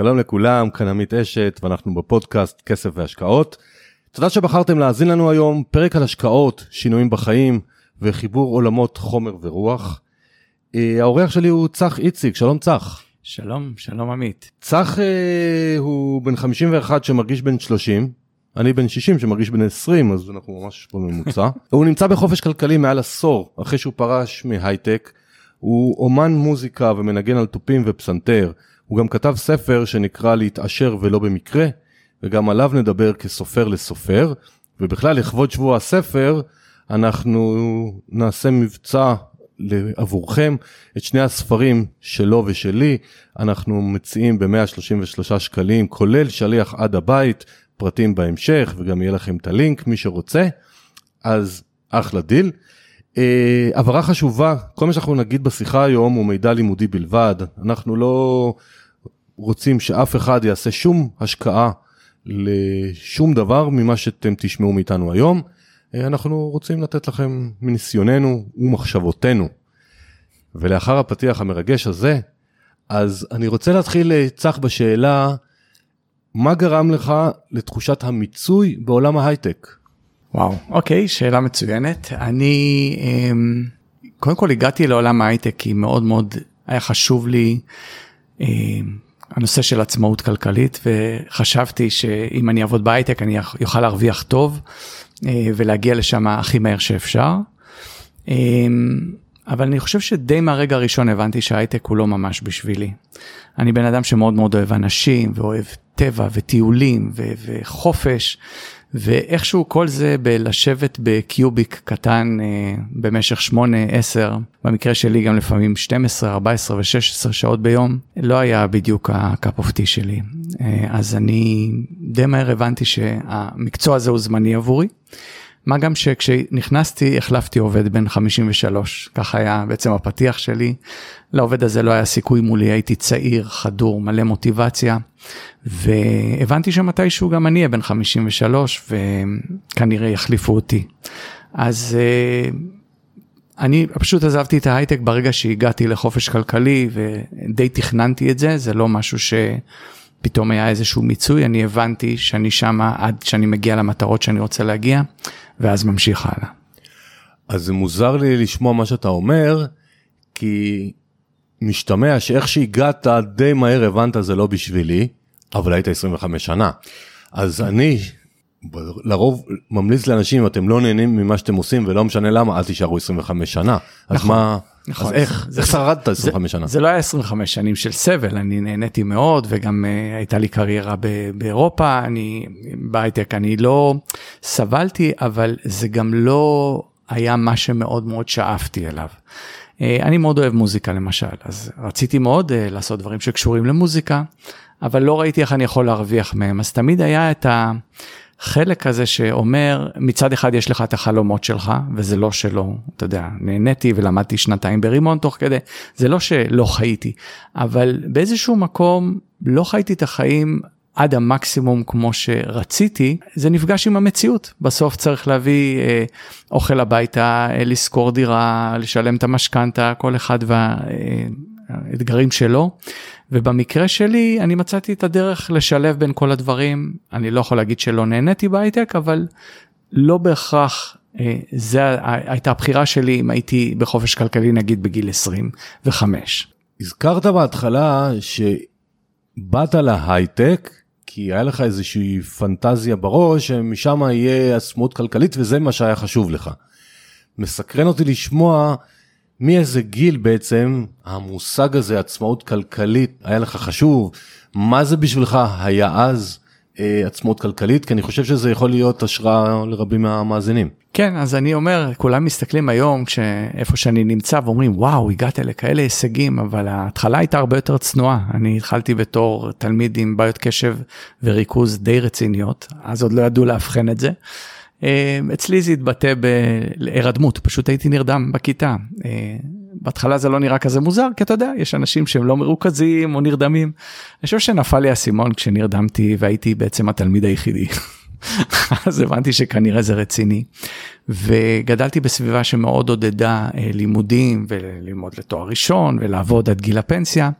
שלום לכולם, כאן עמית אשת, ואנחנו בפודקאסט כסף והשקעות. תודה שבחרתם להאזין לנו היום, פרק על השקעות, שינויים בחיים וחיבור עולמות חומר ורוח. האורח שלי הוא צח איציק, שלום צח. שלום, שלום עמית. צח הוא בן 51 שמרגיש בן 30, אני בן 60 שמרגיש בן 20, אז אנחנו ממש בממוצע. הוא נמצא בחופש כלכלי מעל עשור, אחרי שהוא פרש מהייטק. הוא אומן מוזיקה ומנגן על טופים ופסנתר. הוא גם כתב ספר שנקרא להתעשר ולא במקרה, וגם עליו נדבר כסופר לסופר, ובכלל לכבוד שבוע הספר, אנחנו נעשה מבצע עבורכם, את שני הספרים שלו ושלי, אנחנו מציעים ב-133 שקלים, כולל שליח עד הבית, פרטים בהמשך, וגם יהיה לכם את הלינק, מי שרוצה, אז אחלה דיל. עברה חשובה, כל מה שאנחנו נגיד בשיחה היום הוא מידע לימודי בלבד, אנחנו לא רוצים שאף אחד יעשה שום השקעה לשום דבר ממה שאתם תשמעו מאיתנו היום, אנחנו רוצים לתת לכם מניסיוננו ומחשבותינו. ולאחר הפתיח המרגש הזה, אז אני רוצה להתחיל לצח בשאלה, מה גרם לך לתחושת המיצוי בעולם ההייטק? וואו, אוקיי, שאלה מצוינת. אני, קודם כל הגעתי לעולם ההייטק, כי מאוד מאוד היה חשוב לי הנושא של עצמאות כלכלית, וחשבתי שאם אני אעבוד בהייטק, אני יוכל להרוויח טוב, ולהגיע לשם הכי מהר שאפשר. אבל אני חושב שדי מהרגע הראשון הבנתי שההייטק הוא לא ממש בשבילי. אני בן אדם שמאוד מאוד אוהב אנשים, ואוהב טבע וטיולים וחופש, ואיכשהו כל זה בלשבת בקיוביק קטן במשך 8-10, במקרה שלי גם לפעמים 12, 14 ו-16 שעות ביום, לא היה בדיוק הקאפ אוף טי שלי. אז אני די מהר הבנתי שהמקצוע הזה הוא זמני עבורי, מה גם שכשנכנסתי החלפתי עובד בן 53, ככה היה בעצם הפתיח שלי, לעובד הזה לא היה סיכוי מולי, הייתי צעיר, חדור, מלא מוטיבציה, והבנתי שמתישהו גם אני אהיה בן 53, וכנראה יחליפו אותי. אז אני פשוט עזבתי את ההייטק ברגע שהגעתי לחופש כלכלי, ודי תכננתי את זה, זה לא משהו פתאום היה איזשהו מיצוי, אני הבנתי שאני שמה עד שאני מגיע למטרות שאני רוצה להגיע, ואז ממשיך הלאה. אז זה מוזר לי לשמוע מה שאתה אומר, כי משתמע שאיך שהגעת די מהר הבנת זה לא בשבילי, אבל היית 25 שנה. אז אני לרוב ממליץ לאנשים, אתם לא נהנים ממה שאתם עושים, ולא משנה למה, אל תישארו 25 שנה. אז מה, אז איך שרדת 25 שנה? זה לא היה 25 שנים של סבל, אני נהניתי מאוד, וגם הייתה לי קריירה באירופה, אני בהייטק, אני לא סבלתי, אבל זה גם לא היה מה שמאוד מאוד שאפתי אליו. אני מאוד אוהב מוזיקה למשל, אז רציתי מאוד לעשות דברים שקשורים למוזיקה, אבל לא ראיתי איך אני יכול להרוויח מהם, אז תמיד היה את החלק הזה שאומר, מצד אחד יש לך את החלומות שלך, וזה לא שלא, אתה יודע, נהניתי ולמדתי שנתיים ברימון תוך כדי, זה לא שלא חייתי, אבל באיזשהו מקום לא חייתי את החיים עד המקסימום כמו שרציתי, זה נפגש עם המציאות, בסוף צריך להביא אוכל הביתה, לשכור דירה, לשלם את המשכנתה, כל אחד והאתגרים שלו, ובמקרה שלי אני מצאתי את הדרך לשלב בין כל הדברים, אני לא יכול להגיד שלא נהניתי בהייטק, אבל לא בהכרח, זה הייתה הבחירה שלי אם הייתי בחופש כלכלי נגיד בגיל 25. הזכרת בהתחלה שבאת להייטק, כי היה לך איזושהי פנטזיה בראש, משם יהיה עצמאות כלכלית וזה מה שהיה חשוב לך. מסקרן אותי לשמוע מאיזה גיל בעצם המושג הזה, עצמאות כלכלית, היה לך חשוב? מה זה בשבילך היה אז עצמאות כלכלית? כי אני חושב שזה יכול להיות השראה לרבים מהמאזינים. כן, אז אני אומר, כולם מסתכלים היום איפה שאני נמצא ואומרים, וואו, הגעת לכאלה הישגים, אבל ההתחלה הייתה הרבה יותר צנועה. אני התחלתי בתור תלמיד עם בעיות קשב וריכוז די רציניות, אז עוד לא ידעו להבחן את זה. אצלי זה התבטא בהירדמות, פשוט הייתי נרדם בכיתה. בהתחלה זה לא נראה כזה מוזר, כי אתה יודע, יש אנשים שהם לא מרוכזים או נרדמים. אני חושב שנפל לי הסימון כשנרדמתי והייתי בעצם התלמיד היחידי. אז הבנתי שכנראה זה רציני. וגדלתי בסביבה שמאוד עודדה לימודים, וללמוד לתואר ראשון, ולעבוד עד גיל הפנסיה.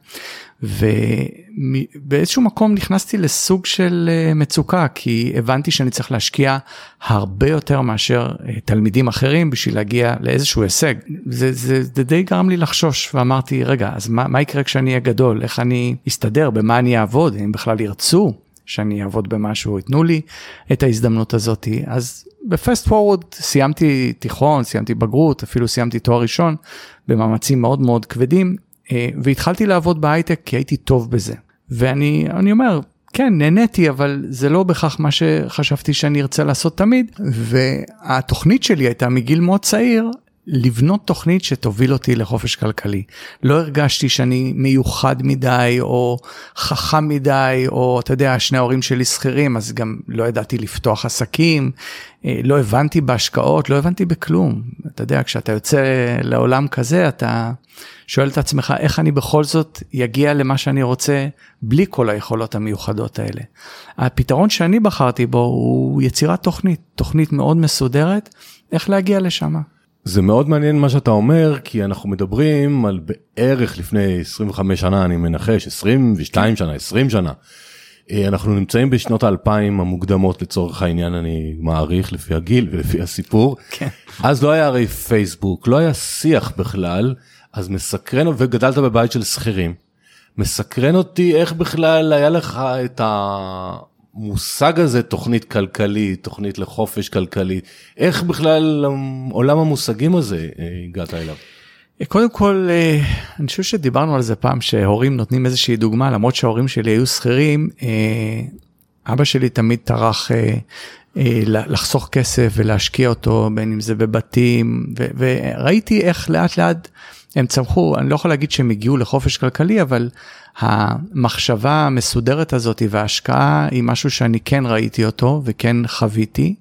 ובאיזשהו מקום נכנסתי לסוג של מצוקה, כי הבנתי שאני צריך להשקיע הרבה יותר מאשר תלמידים אחרים בשביל להגיע לאיזשהו הישג. זה די גרם לי לחשוש, ואמרתי, רגע, אז מה יקרה כשאני אהיה גדול? איך אני אסתדר? במה אני אעבוד? אם בכלל ירצו שאני אעבוד במשהו, יתנו לי את ההזדמנות הזאת. אז בפסט פורוד סיימתי תיכון, סיימתי בגרות, אפילו סיימתי תואר ראשון, במאמצים מאוד מאוד כבדים, והתחלתי לעבוד בהייטק כי הייתי טוב בזה. ואני אומר, כן, נהניתי, אבל זה לא בכך מה שחשבתי שאני ארצה לעשות תמיד. והתוכנית שלי הייתה מגיל מאוד צעיר, לבנות תוכנית שתוביל אותי לחופש כלכלי. לא הרגשתי שאני מיוחד מדי, או חכם מדי, או אתה יודע, שני ההורים שלי שכירים, אז גם לא ידעתי לפתוח עסקים, לא הבנתי בהשקעות, לא הבנתי בכלום. אתה יודע, כשאתה יוצא לעולם כזה, אתה שואל את עצמך, איך אני בכל זאת יגיע למה שאני רוצה, בלי כל היכולות המיוחדות האלה. הפתרון שאני בחרתי בו, הוא יצירת תוכנית, תוכנית מאוד מסודרת, איך להגיע לשם. זה מאוד מעניין מה שאתה אומר, כי אנחנו מדברים על בערך לפני 25 שנה, אני מנחש, 22 שנה, 20 שנה. אנחנו נמצאים בשנות ה-2000 המוקדמות לצורך העניין, אני מעריך לפי הגיל ולפי הסיפור. כן. אז לא היה הרי פייסבוק, לא היה שיח בכלל, אז מסקרן, וגדלת בבית של שכירים. מסקרן אותי איך בכלל היה לך את המושג הזה, תוכנית כלכלית, תוכנית לחופש כלכלי, איך בכלל עולם המושגים הזה הגעת אליו? קודם כל, אני חושב שדיברנו על זה פעם, שהורים נותנים איזושהי דוגמה, למרות שההורים שלי היו שכירים, אבא שלי תמיד טרח לחסוך כסף ולהשקיע אותו, בין אם זה בבתים, וראיתי איך לאט לאט הם צמחו, אני לא יכול להגיד שהם הגיעו לחופש כלכלי, אבל המחשבה המסודרת הזאת וההשקעה היא משהו שאני כן ראיתי אותו וכן חוויתי.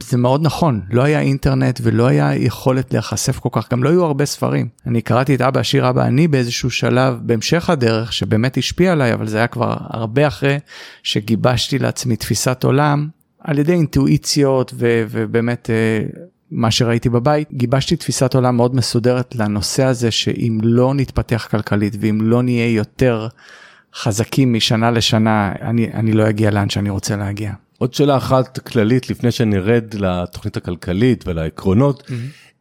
זה מאוד נכון, לא היה אינטרנט ולא היה יכולת להיחשף כל כך, גם לא היו הרבה ספרים. אני קראתי את אבא עשיר, אבא אני באיזשהו שלב בהמשך הדרך שבאמת השפיע עליי, אבל זה היה כבר הרבה אחרי שגיבשתי לעצמי תפיסת עולם, על ידי אינטואיציות ובאמת מה שראיתי בבית, גיבשתי תפיסת עולם מאוד מסודרת לנושא הזה, שאם לא נתפתח כלכלית, ואם לא נהיה יותר חזקים משנה לשנה, אני לא אגיע לאן שאני רוצה להגיע. עוד שאלה אחת כללית, לפני שנרד לתוכנית הכלכלית ולעקרונות,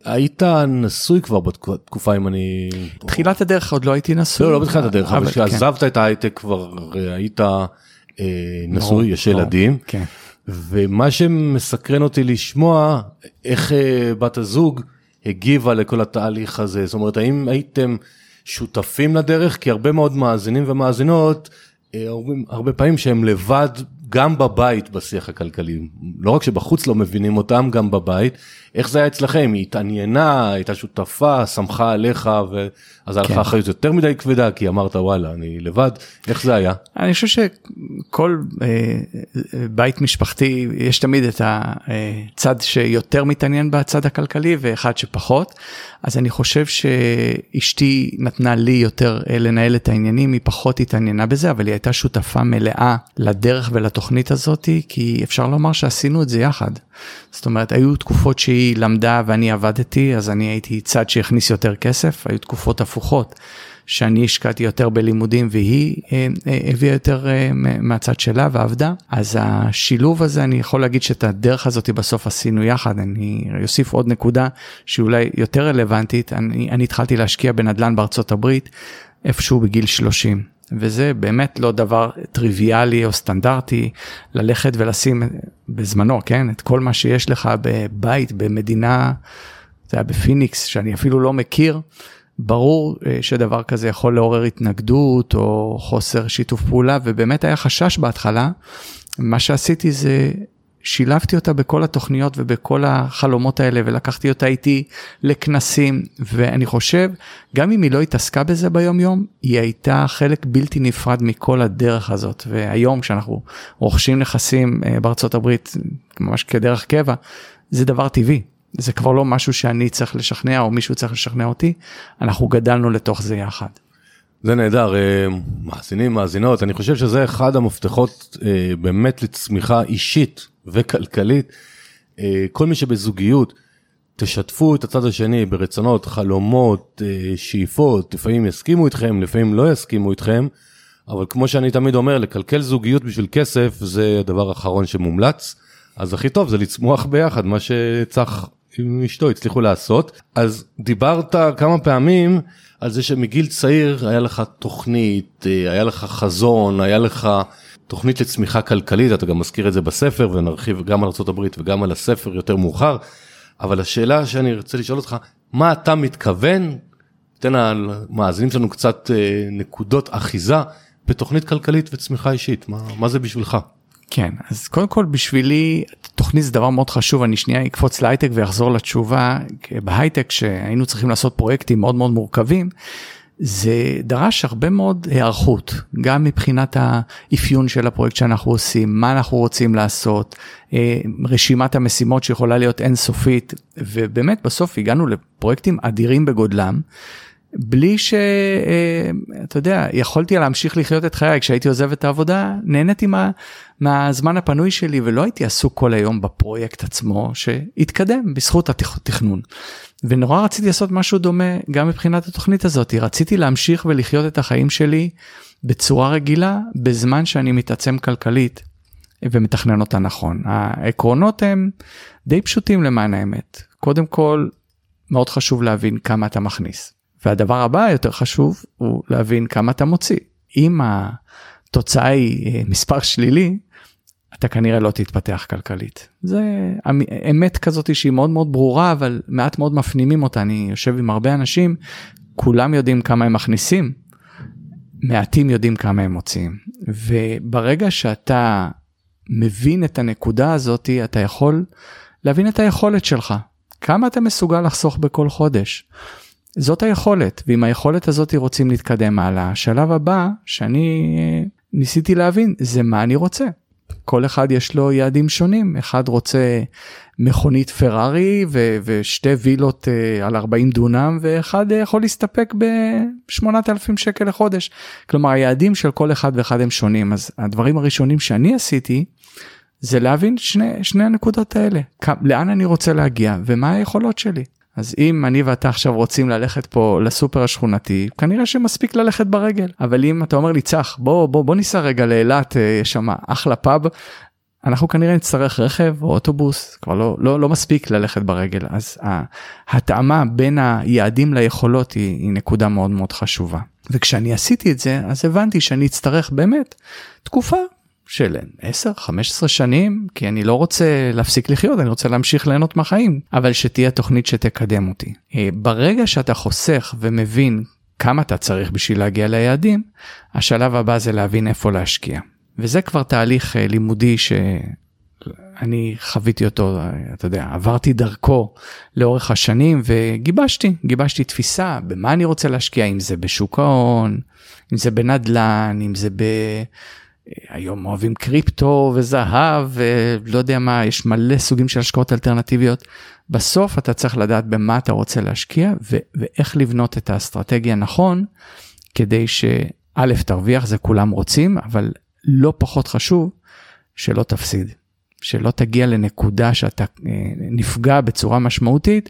היית נשוי כבר בתקופה אם אני... תחילת הדרך עוד לא הייתי נשוי. לא, לא בתחילת הדרך, אבל כשעזבת את ההייטק כבר היית נשוי, יש ילדים. כן. ומה שמסקרן אותי לשמוע, איך בת הזוג הגיבה לכל התהליך הזה, זאת אומרת, האם הייתם שותפים לדרך? כי הרבה מאוד מאזינים ומאזינות, הרבה פעמים שהם לבד, גם בבית בשיח הכלכלי, לא רק שבחוץ לא מבינים אותם, גם בבית. איך זה היה אצלכם? היא התעניינה, הייתה שותפה, שמחה עליך, ואז הלכה כן. אחריות יותר מדי כבדה, כי אמרת וואלה, אני לבד. איך זה היה? אני חושב שכל בית משפחתי, יש תמיד את הצד שיותר מתעניין בצד הכלכלי, ואחד שפחות. אז אני חושב שאשתי נתנה לי יותר לנהל את העניינים, היא פחות התעניינה בזה, אבל היא הייתה שותפה מלאה לדרך ולתוכנית, התוכנית הזאת, כי אפשר לומר שעשינו את זה יחד. זאת אומרת, היו תקופות שהיא למדה ואני עבדתי, אז אני הייתי צד שהכניס יותר כסף, היו תקופות הפוכות, שאני השקעתי יותר בלימודים, והיא הביאה יותר מהצד שלה ועבדה. אז השילוב הזה, אני יכול להגיד שאת הדרך הזאת בסוף עשינו יחד. אני אוסיף עוד נקודה שאולי יותר רלוונטית, אני התחלתי להשקיע בנדל"ן בארצות הברית, איפשהו בגיל 30. וזה באמת לא דבר טריוויאלי או סטנדרטי, ללכת ולשים בזמנו, כן? את כל מה שיש לך בבית, במדינה, זה היה בפיניקס, שאני אפילו לא מכיר, ברור שדבר כזה יכול לעורר התנגדות, או חוסר שיתוף פעולה, ובאמת היה חשש בהתחלה, מה שעשיתי זה, שילבתי אותה בכל התוכניות ובכל החלומות האלה, ולקחתי אותה איתי לכנסים, ואני חושב, גם אם היא לא התעסקה בזה ביום יום, היא הייתה חלק בלתי נפרד מכל הדרך הזאת, והיום שאנחנו רוכשים נכסים בארצות הברית, ממש כדרך קבע, זה דבר טבעי, זה כבר לא משהו שאני צריך לשכנע, או מישהו צריך לשכנע אותי, אנחנו גדלנו לתוך זה יחד. זה נהדר, מאזינים, מאזינות, אני חושב שזה אחד המפתחות באמת לצמיחה אישית וכלכלית. כל מי שבזוגיות, תשתפו את הצד השני ברצונות, חלומות, שאיפות, לפעמים יסכימו איתכם, לפעמים לא יסכימו איתכם, אבל כמו שאני תמיד אומר, לקלקל זוגיות בשביל כסף, זה הדבר האחרון שמומלץ, אז הכי טוב זה לצמוח ביחד, מה שצח עם אשתו הצליחו לעשות. אז דיברת כמה פעמים על זה שמגיל צעיר היה לך תוכנית, היה לך חזון, היה לך תוכנית לצמיחה כלכלית, אתה גם מזכיר את זה בספר, ונרחיב גם על ארצות הברית וגם על הספר יותר מאוחר, אבל השאלה שאני רוצה לשאול אותך, מה אתה מתכוון? תן המאזינים שלנו קצת נקודות אחיזה בתוכנית כלכלית וצמיחה אישית, מה זה בשבילך? כן, אז קודם כל בשבילי תוכנית זה דבר מאוד חשוב, אני שנייה אקפוץ להייטק ואחזור לתשובה, בהייטק שהיינו צריכים לעשות פרויקטים מאוד מאוד מורכבים, זה דרש הרבה מאוד הערכות, גם מבחינת האפיון של הפרויקט שאנחנו עושים, מה אנחנו רוצים לעשות, רשימת המשימות שיכולה להיות אינסופית, ובאמת בסוף הגענו לפרויקטים אדירים בגודלם, בלי שאתה יודע, יכולתי להמשיך לחיות את חיי, כשהייתי עוזב את העבודה, נהניתי מהזמן הפנוי שלי, ולא הייתי עסוק כל היום בפרויקט עצמו, שהתקדם בזכות התכנון. ונורא רציתי לעשות משהו דומה, גם מבחינת התוכנית הזאת, רציתי להמשיך ולחיות את החיים שלי, בצורה רגילה, בזמן שאני מתעצם כלכלית, ומתכנן אותה נכון. העקרונות הם די פשוטים למען האמת. קודם כל, מאוד חשוב להבין כמה אתה מכניס. והדבר הבא היותר חשוב הוא להבין כמה אתה מוציא. אם התוצאה היא מספר שלילי, אתה כנראה לא תתפתח כלכלית. זה אמת כזאת שהיא מאוד מאוד ברורה, אבל מעט מאוד מפנימים אותה. אני יושב עם הרבה אנשים, כולם יודעים כמה הם מכניסים, מעטים יודעים כמה הם מוציאים. וברגע שאתה מבין את הנקודה הזאת, אתה יכול להבין את היכולת שלך. כמה אתה מסוגל לחסוך בכל חודש? זאת היכולת, ועם היכולת הזאת רוצים להתקדם על השלב הבא, שאני ניסיתי להבין, זה מה אני רוצה. כל אחד יש לו יעדים שונים, אחד רוצה מכונית פרארי, ושתי וילות על 40 דונם, ואחד יכול להסתפק ב-8,000 שקל לחודש. כלומר, היעדים של כל אחד ואחד הם שונים, אז הדברים הראשונים שאני עשיתי, זה להבין שני הנקודות האלה, לאן אני רוצה להגיע, ומה היכולות שלי. אז אם אני ואתה עכשיו רוצים ללכת פה לסופר השכונתי, כנראה שמספיק ללכת ברגל. אבל אם אתה אומר לי, צח, בוא ניסע רגע לאילת, יש שם אחלה פאב, אנחנו כנראה נצטרך רכב או אוטובוס, כבר לא מספיק ללכת ברגל. אז התאמה בין היעדים ליכולות היא נקודה מאוד מאוד חשובה. וכשאני עשיתי את זה, אז הבנתי שאני אצטרך באמת תקופה של 10-15 שנים, כי אני לא רוצה להפסיק לחיות, אני רוצה להמשיך ליהנות מהחיים, אבל שתהיה תוכנית שתקדם אותי. ברגע שאתה חוסך ומבין כמה אתה צריך בשביל להגיע ליעדים, השלב הבא זה להבין איפה להשקיע. וזה כבר תהליך לימודי שאני חוויתי אותו, אתה יודע, עברתי דרכו לאורך השנים וגיבשתי תפיסה במה אני רוצה להשקיע, אם זה בשוק ההון, אם זה בנדלן, אם זה ב... היום אוהבים קריפטו וזהב, ולא יודע מה, יש מלא סוגים של השקעות אלטרנטיביות. בסוף אתה צריך לדעת במה אתה רוצה להשקיע, ואיך לבנות את האסטרטגיה נכון, כדי שא' תרוויח, זה כולם רוצים, אבל לא פחות חשוב, שלא תפסיד. שלא תגיע לנקודה שאתה נפגע בצורה משמעותית,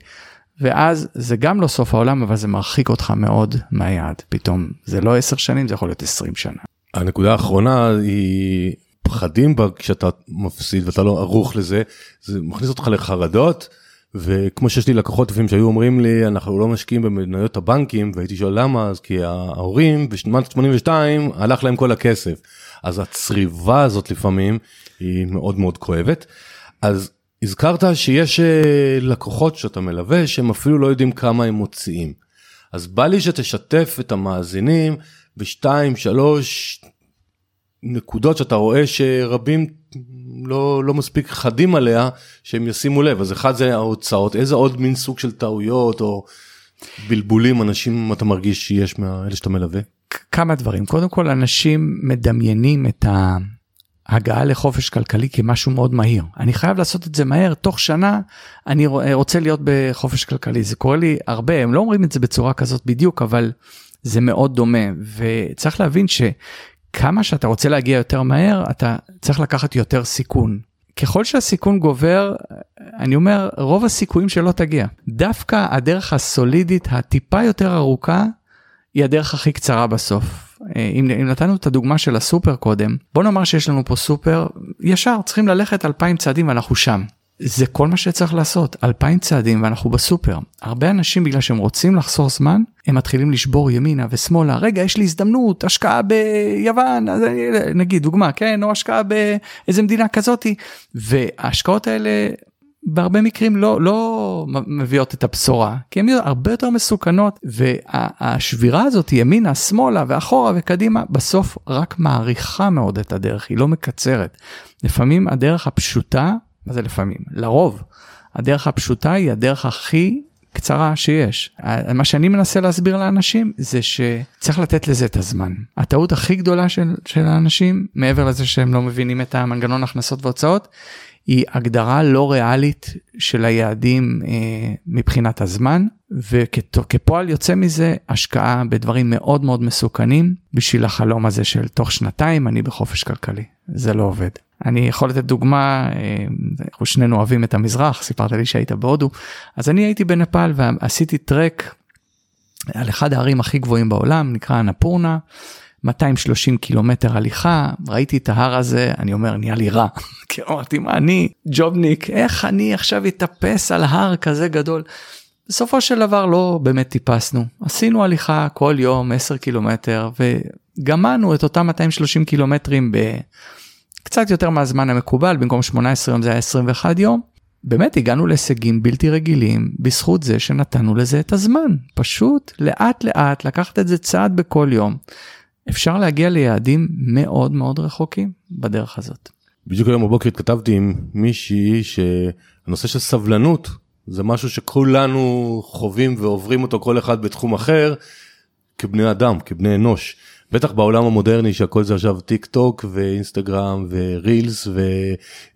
ואז זה גם לא סוף העולם, אבל זה מרחיק אותך מאוד מהיעד. פתאום זה לא 10 שנים, זה יכול להיות 20 שנה. הנקודה האחרונה היא פחדים בה כשאתה מפסיד ואתה לא ערוך לזה, זה מכניס אותך לחרדות, וכמו שיש לי לקוחות לפעמים שהיו אומרים לי, אנחנו לא משקיעים במניות הבנקים, והייתי שואל למה, אז כי ההורים ב-82 הלך להם כל הכסף, אז הצריבה הזאת לפעמים היא מאוד מאוד כואבת, אז הזכרת שיש לקוחות שאתה מלווה שהם אפילו לא יודעים כמה הם מוציאים, אז בא לי שתשתף את המאזינים, ושתיים, שלוש נקודות שאתה רואה שרבים לא מספיק חדים עליה, שהם ישימו לב. אז אחד זה ההוצאות, איזה עוד מין סוג של טעויות או בלבולים אנשים אתה מרגיש שיש מאלה שאתה מלווה? כמה דברים. קודם כל, אנשים מדמיינים את ההגעה לחופש כלכלי כמשהו מאוד מהיר. אני חייב לעשות את זה מהר, תוך שנה אני רוצה להיות בחופש כלכלי. זה קורה לי הרבה, הם לא אומרים את זה בצורה כזאת בדיוק, אבל... זה מאוד דומה, וצריך להבין שכמה שאתה רוצה להגיע יותר מהר, אתה צריך לקחת יותר סיכון. ככל שהסיכון גובר, אני אומר, רוב הסיכויים שלא תגיע. דווקא הדרך הסולידית, הטיפה יותר ארוכה, היא הדרך הכי קצרה בסוף. אם נתנו את הדוגמה של הסופר קודם, בוא נאמר שיש לנו פה סופר, ישר צריכים ללכת 2,000 צעדים ואנחנו שם. זה כל מה שצריך לעשות, 2,000 צעדים ואנחנו בסופר. הרבה אנשים בגלל שהם רוצים לחסור זמן, הם מתחילים לשבור ימינה ושמאלה, רגע יש לי הזדמנות, השקעה ביוון, נגיד דוגמה, כן, או השקעה באיזה מדינה כזאת, וההשקעות האלה בהרבה מקרים לא מביאות את הבשורה, כי הן הרבה יותר מסוכנות, והשבירה הזאת, ימינה, שמאלה ואחורה וקדימה, בסוף רק מעריכה מאוד את הדרך, היא לא מקצרת. לפעמים הדרך הפשוטה, מה זה לפעמים? לרוב, הדרך הפשוטה היא הדרך הכי קצרה שיש. מה שאני מנסה להסביר לאנשים, זה שצריך לתת לזה את הזמן. הטעות הכי גדולה של האנשים, מעבר לזה שהם לא מבינים את המנגנון הכנסות והוצאות, היא הגדרה לא ריאלית של היעדים מבחינת הזמן, וכפועל יוצא מזה השקעה בדברים מאוד מאוד מסוכנים, בשביל החלום הזה של תוך 2 אני בחופש כלכלי. זה לא עובד. אני יכול לתת דוגמה, אנחנו שנינו אוהבים את המזרח, סיפרת לי שהיית בהודו, אז אני הייתי בנפאל ועשיתי טרק על אחד הערים הכי גבוהים בעולם, נקרא נפורנה, 230 קילומטר הליכה, ראיתי את ההר הזה, אני אומר, נהיה לי רע. כי אמרתי, מה אני, ג'ובניק, איך אני עכשיו אתאפס על הר כזה גדול? בסופו של דבר לא באמת טיפסנו. עשינו הליכה כל יום 10 קילומטר, וגמנו את אותם 230 קילומטרים בקצת יותר מהזמן המקובל, במקום 18 יום זה היה 21 יום. באמת הגענו להישגים בלתי רגילים, בזכות זה שנתנו לזה את הזמן. פשוט לאט לאט, לקחת את זה צעד בכל יום. אפשר להגיע ליעדים מאוד מאוד רחוקים בדרך הזאת. בדיוק היום בבוקר התכתבתי עם מישהי שהנושא של סבלנות זה משהו שכולנו חווים ועוברים אותו כל אחד בתחום אחר, כבני אדם, כבני אנוש. בטח בעולם המודרני שהכל זה עכשיו טיק טוק ואינסטגרם ורילס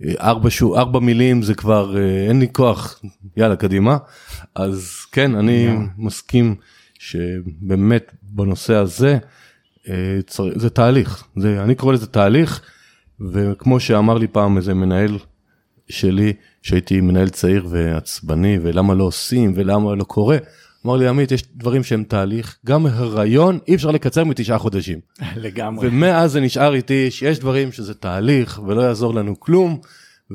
וארבע מילים זה כבר אין לי כוח, יאללה קדימה. אז כן, אני מסכים שבאמת בנושא הזה, זה תהליך, אני קורא לזה תהליך, וכמו שאמר לי פעם איזה מנהל שלי, שהייתי מנהל צעיר ועצבני, ולמה לא עושים ולמה לא קורה, אמר לי עמית, יש דברים שהם תהליך, גם הרעיון אי אפשר לקצר מ9 חודשים. לגמרי. ומאז זה נשאר איתי שיש דברים שזה תהליך ולא יעזור לנו כלום,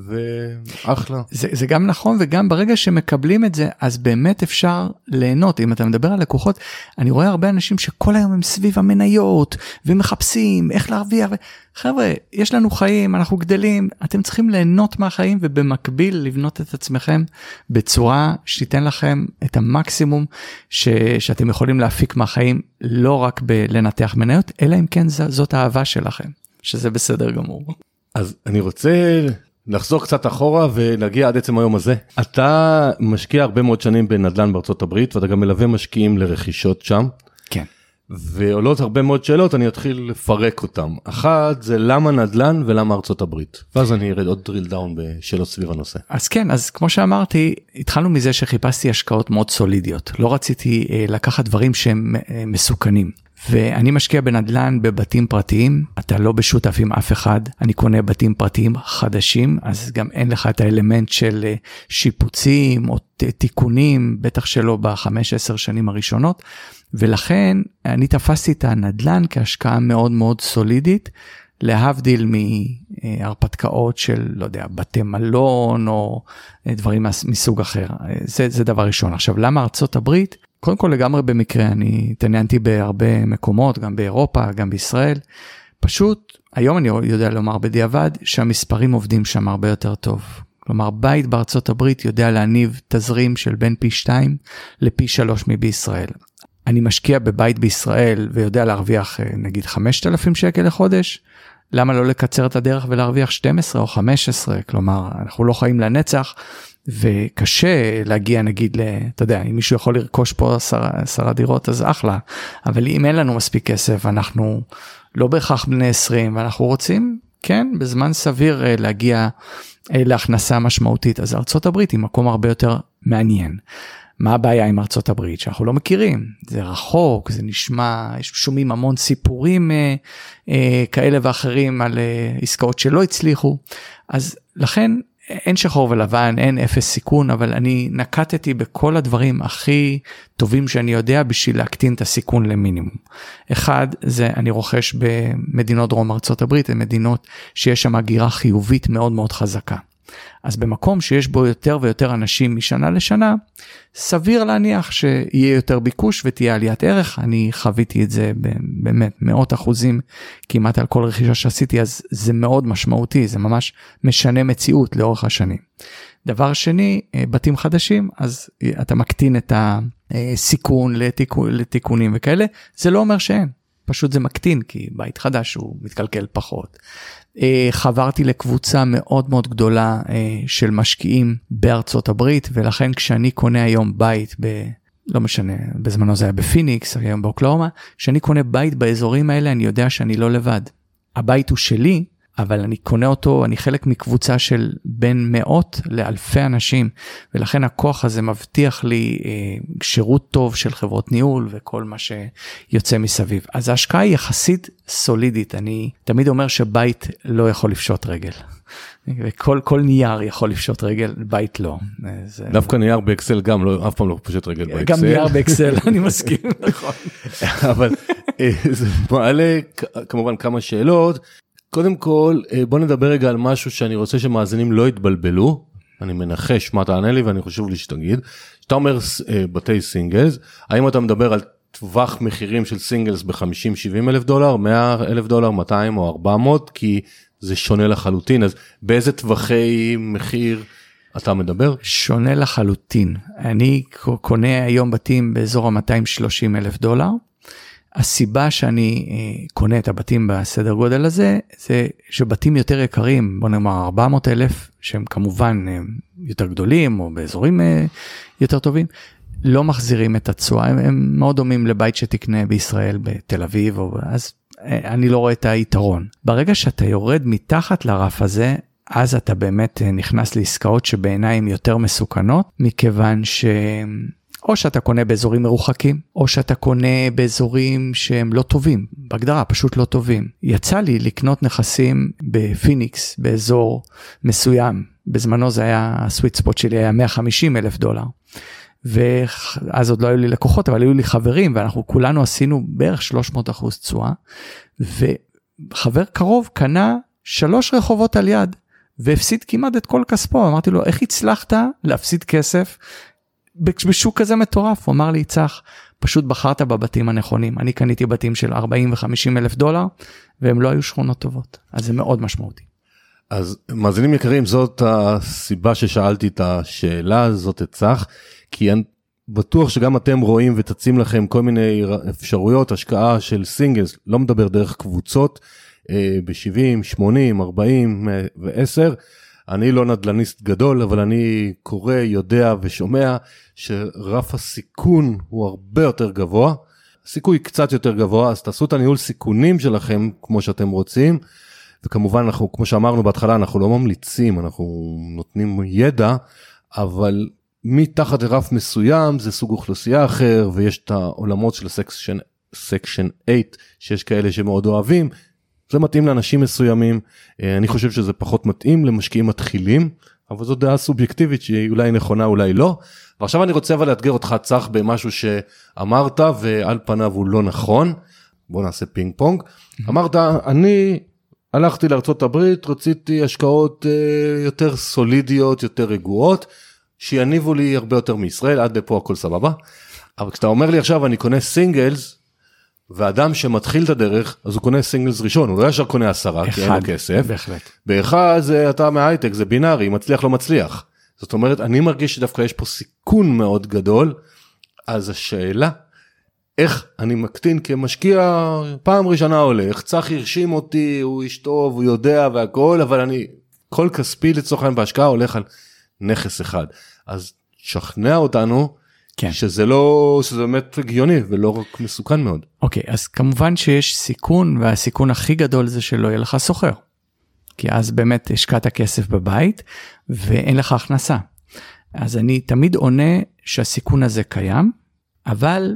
ואחלה. זה גם נכון, וגם ברגע שמקבלים את זה, אז באמת אפשר ליהנות. אם אתה מדבר על לקוחות, אני רואה הרבה אנשים שכל היום הם סביב המניות, ומחפשים איך להרוויח. חבר'ה, יש לנו חיים, אנחנו גדלים, אתם צריכים ליהנות מהחיים, ובמקביל לבנות את עצמכם בצורה שתיתן לכם את המקסימום שאתם יכולים להפיק מהחיים, לא רק בלנתח מניות, אלא אם כן זאת האהבה שלכם, שזה בסדר גמור. אז אני רוצה לחזור קצת אחורה ולהגיע עד עצם היום הזה. אתה משקיע הרבה מאוד שנים בנדל"ן בארצות הברית, ואתה גם מלווה משקיעים לרכישות שם. כן. ועולות הרבה מאוד שאלות, אני אתחיל לפרק אותם. אחת זה למה נדל"ן ולמה ארצות הברית. ואז אני ארד עוד drill down בשאלות סביב הנושא. אז כן, אז כמו שאמרתי, התחלנו מזה שחיפשתי השקעות מאוד סולידיות. לא רציתי לקחת דברים שהם מסוכנים. ואני משקיע בנדלן בבתים פרטיים, אתה לא בשותף עם אף אחד, אני קונה בתים פרטיים חדשים, אז גם אין לך את האלמנט של שיפוצים או תיקונים, בטח שלא ב5-10 שנים הראשונות, ולכן אני תפסתי את הנדלן כהשקעה מאוד מאוד סולידית, להבדיל מהרפתקאות של, לא יודע, בתי מלון או דברים מסוג אחר, זה דבר ראשון. עכשיו, למה ארצות הברית? קודם כל לגמרי במקרה, אני התעניינתי בהרבה מקומות, גם באירופה, גם בישראל, פשוט היום אני יודע לומר בדיעבד שהמספרים עובדים שם הרבה יותר טוב. כלומר, בית בארצות הברית יודע להניב תזרים של בין פי 2 לפי 3 מבישראל. אני משקיע בבית בישראל ויודע להרוויח נגיד 5,000 שקל לחודש, למה לא לקצר את הדרך ולהרוויח 12 או 15, כלומר, אנחנו לא חיים לנצח, וקשה להגיע נגיד, אתה יודע, אם מישהו יכול לרכוש פה 10 דירות, אז אחלה, אבל אם אין לנו מספיק כסף, אנחנו לא בהכרח בני 20, ואנחנו רוצים, כן, בזמן סביר להגיע להכנסה משמעותית, אז ארצות הברית היא מקום הרבה יותר מעניין. מה הבעיה עם ארצות הברית? שאנחנו לא מכירים, זה רחוק, זה נשמע, שומעים המון סיפורים כאלה ואחרים על עסקאות שלא הצליחו, אז לכן אין שחור ולבן, אין אפס סיכון, אבל אני נקטתי בכל הדברים הכי טובים שאני יודע בשביל להקטין את הסיכון למינימום. אחד, זה אני רוכש במדינות דרום ארצות הברית, הן מדינות שיש שם הגירה חיובית מאוד מאוד חזקה. אז במקום שיש בו יותר ויותר אנשים משנה לשנה, סביר להניח שיהיה יותר ביקוש ותהיה עליית ערך. אני חוויתי את זה באמת 100% כמעט על כל רכישה שעשיתי, אז זה מאוד משמעותי, זה ממש משנה מציאות לאורך השנים. דבר שני, בתים חדשים, אז אתה מקטין את הסיכון לתיקונים וכאלה, זה לא אומר שאין. פשוט זה מקטין, כי בית חדש הוא מתקלקל פחות. חברתי לקבוצה מאוד מאוד גדולה של משקיעים בארצות הברית, ולכן כשאני קונה היום בית, לא משנה, בזמנו זה היה בפיניקס, היום באוקלאומה, כשאני קונה בית באזורים האלה, אני יודע שאני לא לבד. הבית הוא שלי, אבל אני קונה אותו, אני חלק מקבוצה של בין 100 ל-2,000 אנשים, ולכן הכוח הזה מבטיח לי שירות טוב של חברות ניהול, וכל מה שיוצא מסביב. אז ההשקעה היא יחסית סולידית, אני תמיד אומר שבית לא יכול לפשוט רגל, וכל נייר יכול לפשוט רגל, בית לא. דווקא נייר באקסל גם, אף פעם לא פשוט רגל באקסל. גם נייר באקסל, אני מסכים, נכון. אבל זה מעלה כמובן כמה שאלות, קודם כל, בוא נדבר רגע על משהו שאני רוצה שמאזינים לא יתבלבלו, אני מנחש מה תענה לי ואני חושב לי שתגיד, שאתה אומר בתי סינגלס, האם אתה מדבר על טווח מחירים של סינגלס ב$50,000-$70,000, $100,000, $200,000 or $400,000, כי זה שונה לחלוטין, אז באיזה טווחי מחיר אתה מדבר? שונה לחלוטין, אני קונה היום בתים באזור $230,000, הסיבה שאני קונה את הבתים בסדר גודל הזה, זה שבתים יותר יקרים, בוא נאמר 400,000, שהם כמובן יותר גדולים, או באזורים יותר טובים, לא מחזירים את התשואה, הם מאוד דומים לבית שתקנה בישראל, בתל אביב, אז אני לא רואה את היתרון. ברגע שאתה יורד מתחת לרף הזה, אז אתה באמת נכנס לעסקאות שבעיניים יותר מסוכנות, מכיוון ש... או שאתה קונה באזורים מרוחקים, או שאתה קונה באזורים שהם לא טובים, בהגדרה פשוט לא טובים. יצא לי לקנות נכסים בפיניקס, באזור מסוים, בזמנו זה היה, הסוויט ספוט שלי היה $150,000, ואז עוד לא היו לי לקוחות, אבל היו לי חברים, ואנחנו כולנו עשינו בערך 300% תשואה, וחבר קרוב קנה 3 רחובות על יד, והפסיד כמעט את כל כספו, אמרתי לו, איך הצלחת להפסיד כסף? בשוק כזה מטורף, הוא אמר לי, צח, פשוט בחרת בבתים הנכונים, אני קניתי בתים של $40,000-$50,000, והם לא היו שכונות טובות, אז זה מאוד משמעותי. אז מאזינים יקרים, זאת הסיבה ששאלתי את השאלה הזאת את צח, כי אני בטוח שגם אתם רואים ותצים לכם כל מיני אפשרויות, השקעה של סינגלס, לא מדבר דרך קבוצות, ב-70, 80, 40 ו-10, אני לא נדלניסט גדול, אבל אני קורא, יודע ושומע שרף הסיכון הוא הרבה יותר גבוה, סיכוי קצת יותר גבוה, אז תעשו את הניהול סיכונים שלכם כמו שאתם רוצים, וכמובן אנחנו, כמו שאמרנו בהתחלה, אנחנו לא ממליצים, אנחנו נותנים ידע, אבל מתחת לרף מסוים זה סוג אוכלוסייה אחר, ויש את העולמות של סקשן 8, שיש כאלה שמאוד אוהבים, זה מתאים לאנשים מסוימים, אני חושב שזה פחות מתאים למשקיעים מתחילים, אבל זו דעה סובייקטיבית שהיא אולי נכונה, אולי לא, ועכשיו אני רוצה אבל לאתגר אותך צח במשהו שאמרת, ועל פניו הוא לא נכון, בוא נעשה פינג פונג, אמרת, אני הלכתי לארצות הברית, רציתי השקעות יותר סולידיות, יותר רגועות, שיניבו לי הרבה יותר מישראל, עד לפה הכל סבבה, אבל כשאתה אומר לי עכשיו, אני קונה סינגלס, ואדם שמתחיל את הדרך, אז הוא קונה סינגלס ראשון, הוא לא ישר קונה 10, כי אין לו כסף. בהחלט. באחד, אתה מהייטק, זה בינארי, מצליח לא מצליח. זאת אומרת, אני מרגיש שדווקא יש פה סיכון מאוד גדול, אז השאלה, איך אני מקטין כמשקיע, פעם ראשונה הולך, צח הרשים אותי, הוא איש טוב, הוא יודע והכל, אבל אני, כל כספי לצורך בהשקעה, הולך על נכס אחד. אז שכנע אותנו, כן. שזה באמת הגיוני ולא רק מסוכן מאוד. אוקיי, אז כמובן שיש סיכון, והסיכון הכי גדול זה שלא יהיה לך סוחר. כי אז באמת השקעת הכסף בבית, ואין לך הכנסה. אז אני תמיד עונה שהסיכון הזה קיים, אבל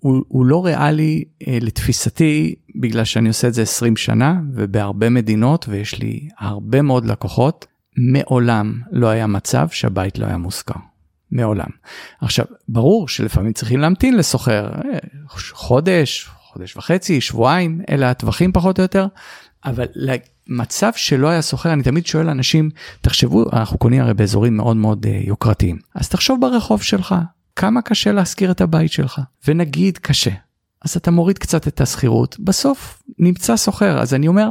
הוא לא ריאלי לתפיסתי, בגלל שאני עושה את זה 20 שנה, ובהרבה מדינות, ויש לי הרבה מאוד לקוחות, מעולם לא היה מצב שהבית לא היה מושכר. מעולם. עכשיו, ברור שלפעמים צריכים להמתין לסוחר, חודש, חודש וחצי, שבועיים, אלה הטווחים פחות או יותר, אבל מצב שלא היה סוחר, אני תמיד שואל אנשים, תחשבו, אנחנו קונים הרי באזורים מאוד מאוד יוקרתיים, אז תחשוב ברחוב שלך, כמה קשה להשכיר את הבית שלך, ונגיד קשה, אז אתה מוריד קצת את הסחירות, בסוף נמצא סוחר, אז אני אומר,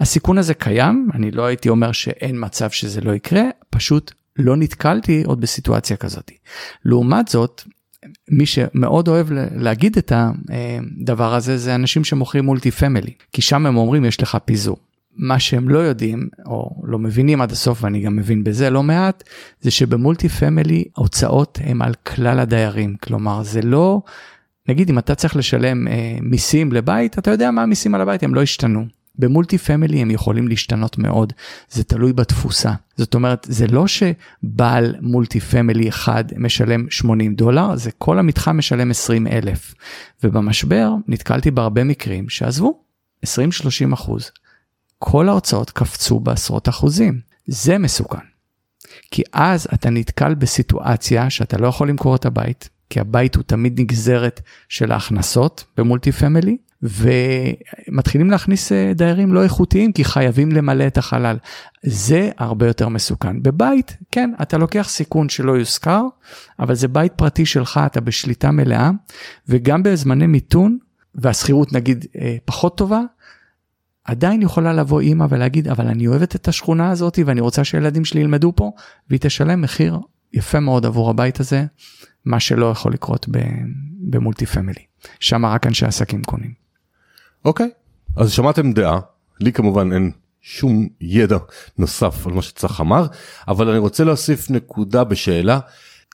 הסיכון הזה קיים, אני לא הייתי אומר שאין מצב שזה לא יקרה, פשוט לא נתקלתי עוד בסיטואציה כזאת. לעומת זאת, מי שמאוד אוהב להגיד את הדבר הזה, זה אנשים שמוכרים מולטי פמילי, כי שם הם אומרים יש לך פיזור. מה שהם לא יודעים, או לא מבינים עד הסוף, ואני גם מבין בזה לא מעט, זה שבמולטי פמילי, ההוצאות הם על כלל הדיירים, כלומר זה לא, נגיד אם אתה צריך לשלם מיסים לבית, אתה יודע מה המיסים על הבית, הם לא השתנו. במולטי פמילי הם יכולים להשתנות מאוד, זה תלוי בתפוסה, זאת אומרת זה לא שבעל מולטי פמילי אחד משלם $80, זה כל המתחם משלם 20,000, ובמשבר נתקלתי בהרבה מקרים שעזבו 20-30%, כל ההוצאות קפצו בעשרות אחוזים, זה מסוכן, כי אז אתה נתקל בסיטואציה שאתה לא יכול למכור את הבית, כי הבית הוא תמיד נגזרת של ההכנסות במולטי פמילי, ומתחילים להכניס דיירים לא איכותיים, כי חייבים למלא את החלל. זה הרבה יותר מסוכן. בבית, כן, אתה לוקח סיכון שלא יוזכר, אבל זה בית פרטי שלך, אתה בשליטה מלאה, וגם בזמני מיתון, והסחירות נגיד פחות טובה, עדיין יכולה לבוא אימא ולהגיד, אבל אני אוהבת את השכונה הזאת, ואני רוצה שהילדים שלי ילמדו פה, והיא תשלם מחיר יפה מאוד עבור הבית הזה, מה שלא יכול לקרות במולטי פמילי. שם רק אנשי עסקים קונים. אוקיי, אז שמעתם דעה, לי כמובן אין שום ידע נוסף על מה שצח אמר, אבל אני רוצה להוסיף נקודה בשאלה,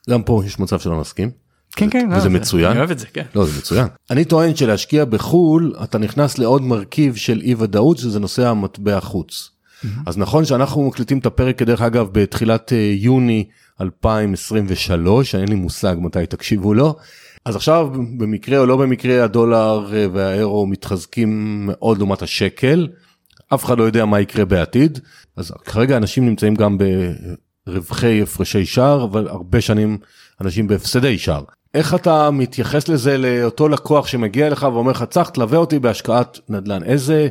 גם פה יש מצב שלא נסכים, כן, כן, וזה מצוין. אני אוהב את זה, כן. לא, זה מצוין. אני טוען שלהשקיע בחול, אתה נכנס לעוד מרכיב של אי ודאות, שזה נושא המטבע חוץ. אז נכון שאנחנו מקליטים את הפרק, כדרך אגב, בתחילת יוני 2023, אין לי מושג מתי תקשיבו לו, אז עכשיו במקרה או לא במקרה הדולר והאירו מתחזקים מאוד לעומת השקל, אף אחד לא יודע מה יקרה בעתיד, אז כרגע אנשים נמצאים גם ברווחי הפרשי שער, אבל הרבה שנים אנשים בהפסדי שער. איך אתה מתייחס לזה לאותו לקוח שמגיע לך ואומר לך, צח, תלווה אותי בהשקעת נדל"ן, איזה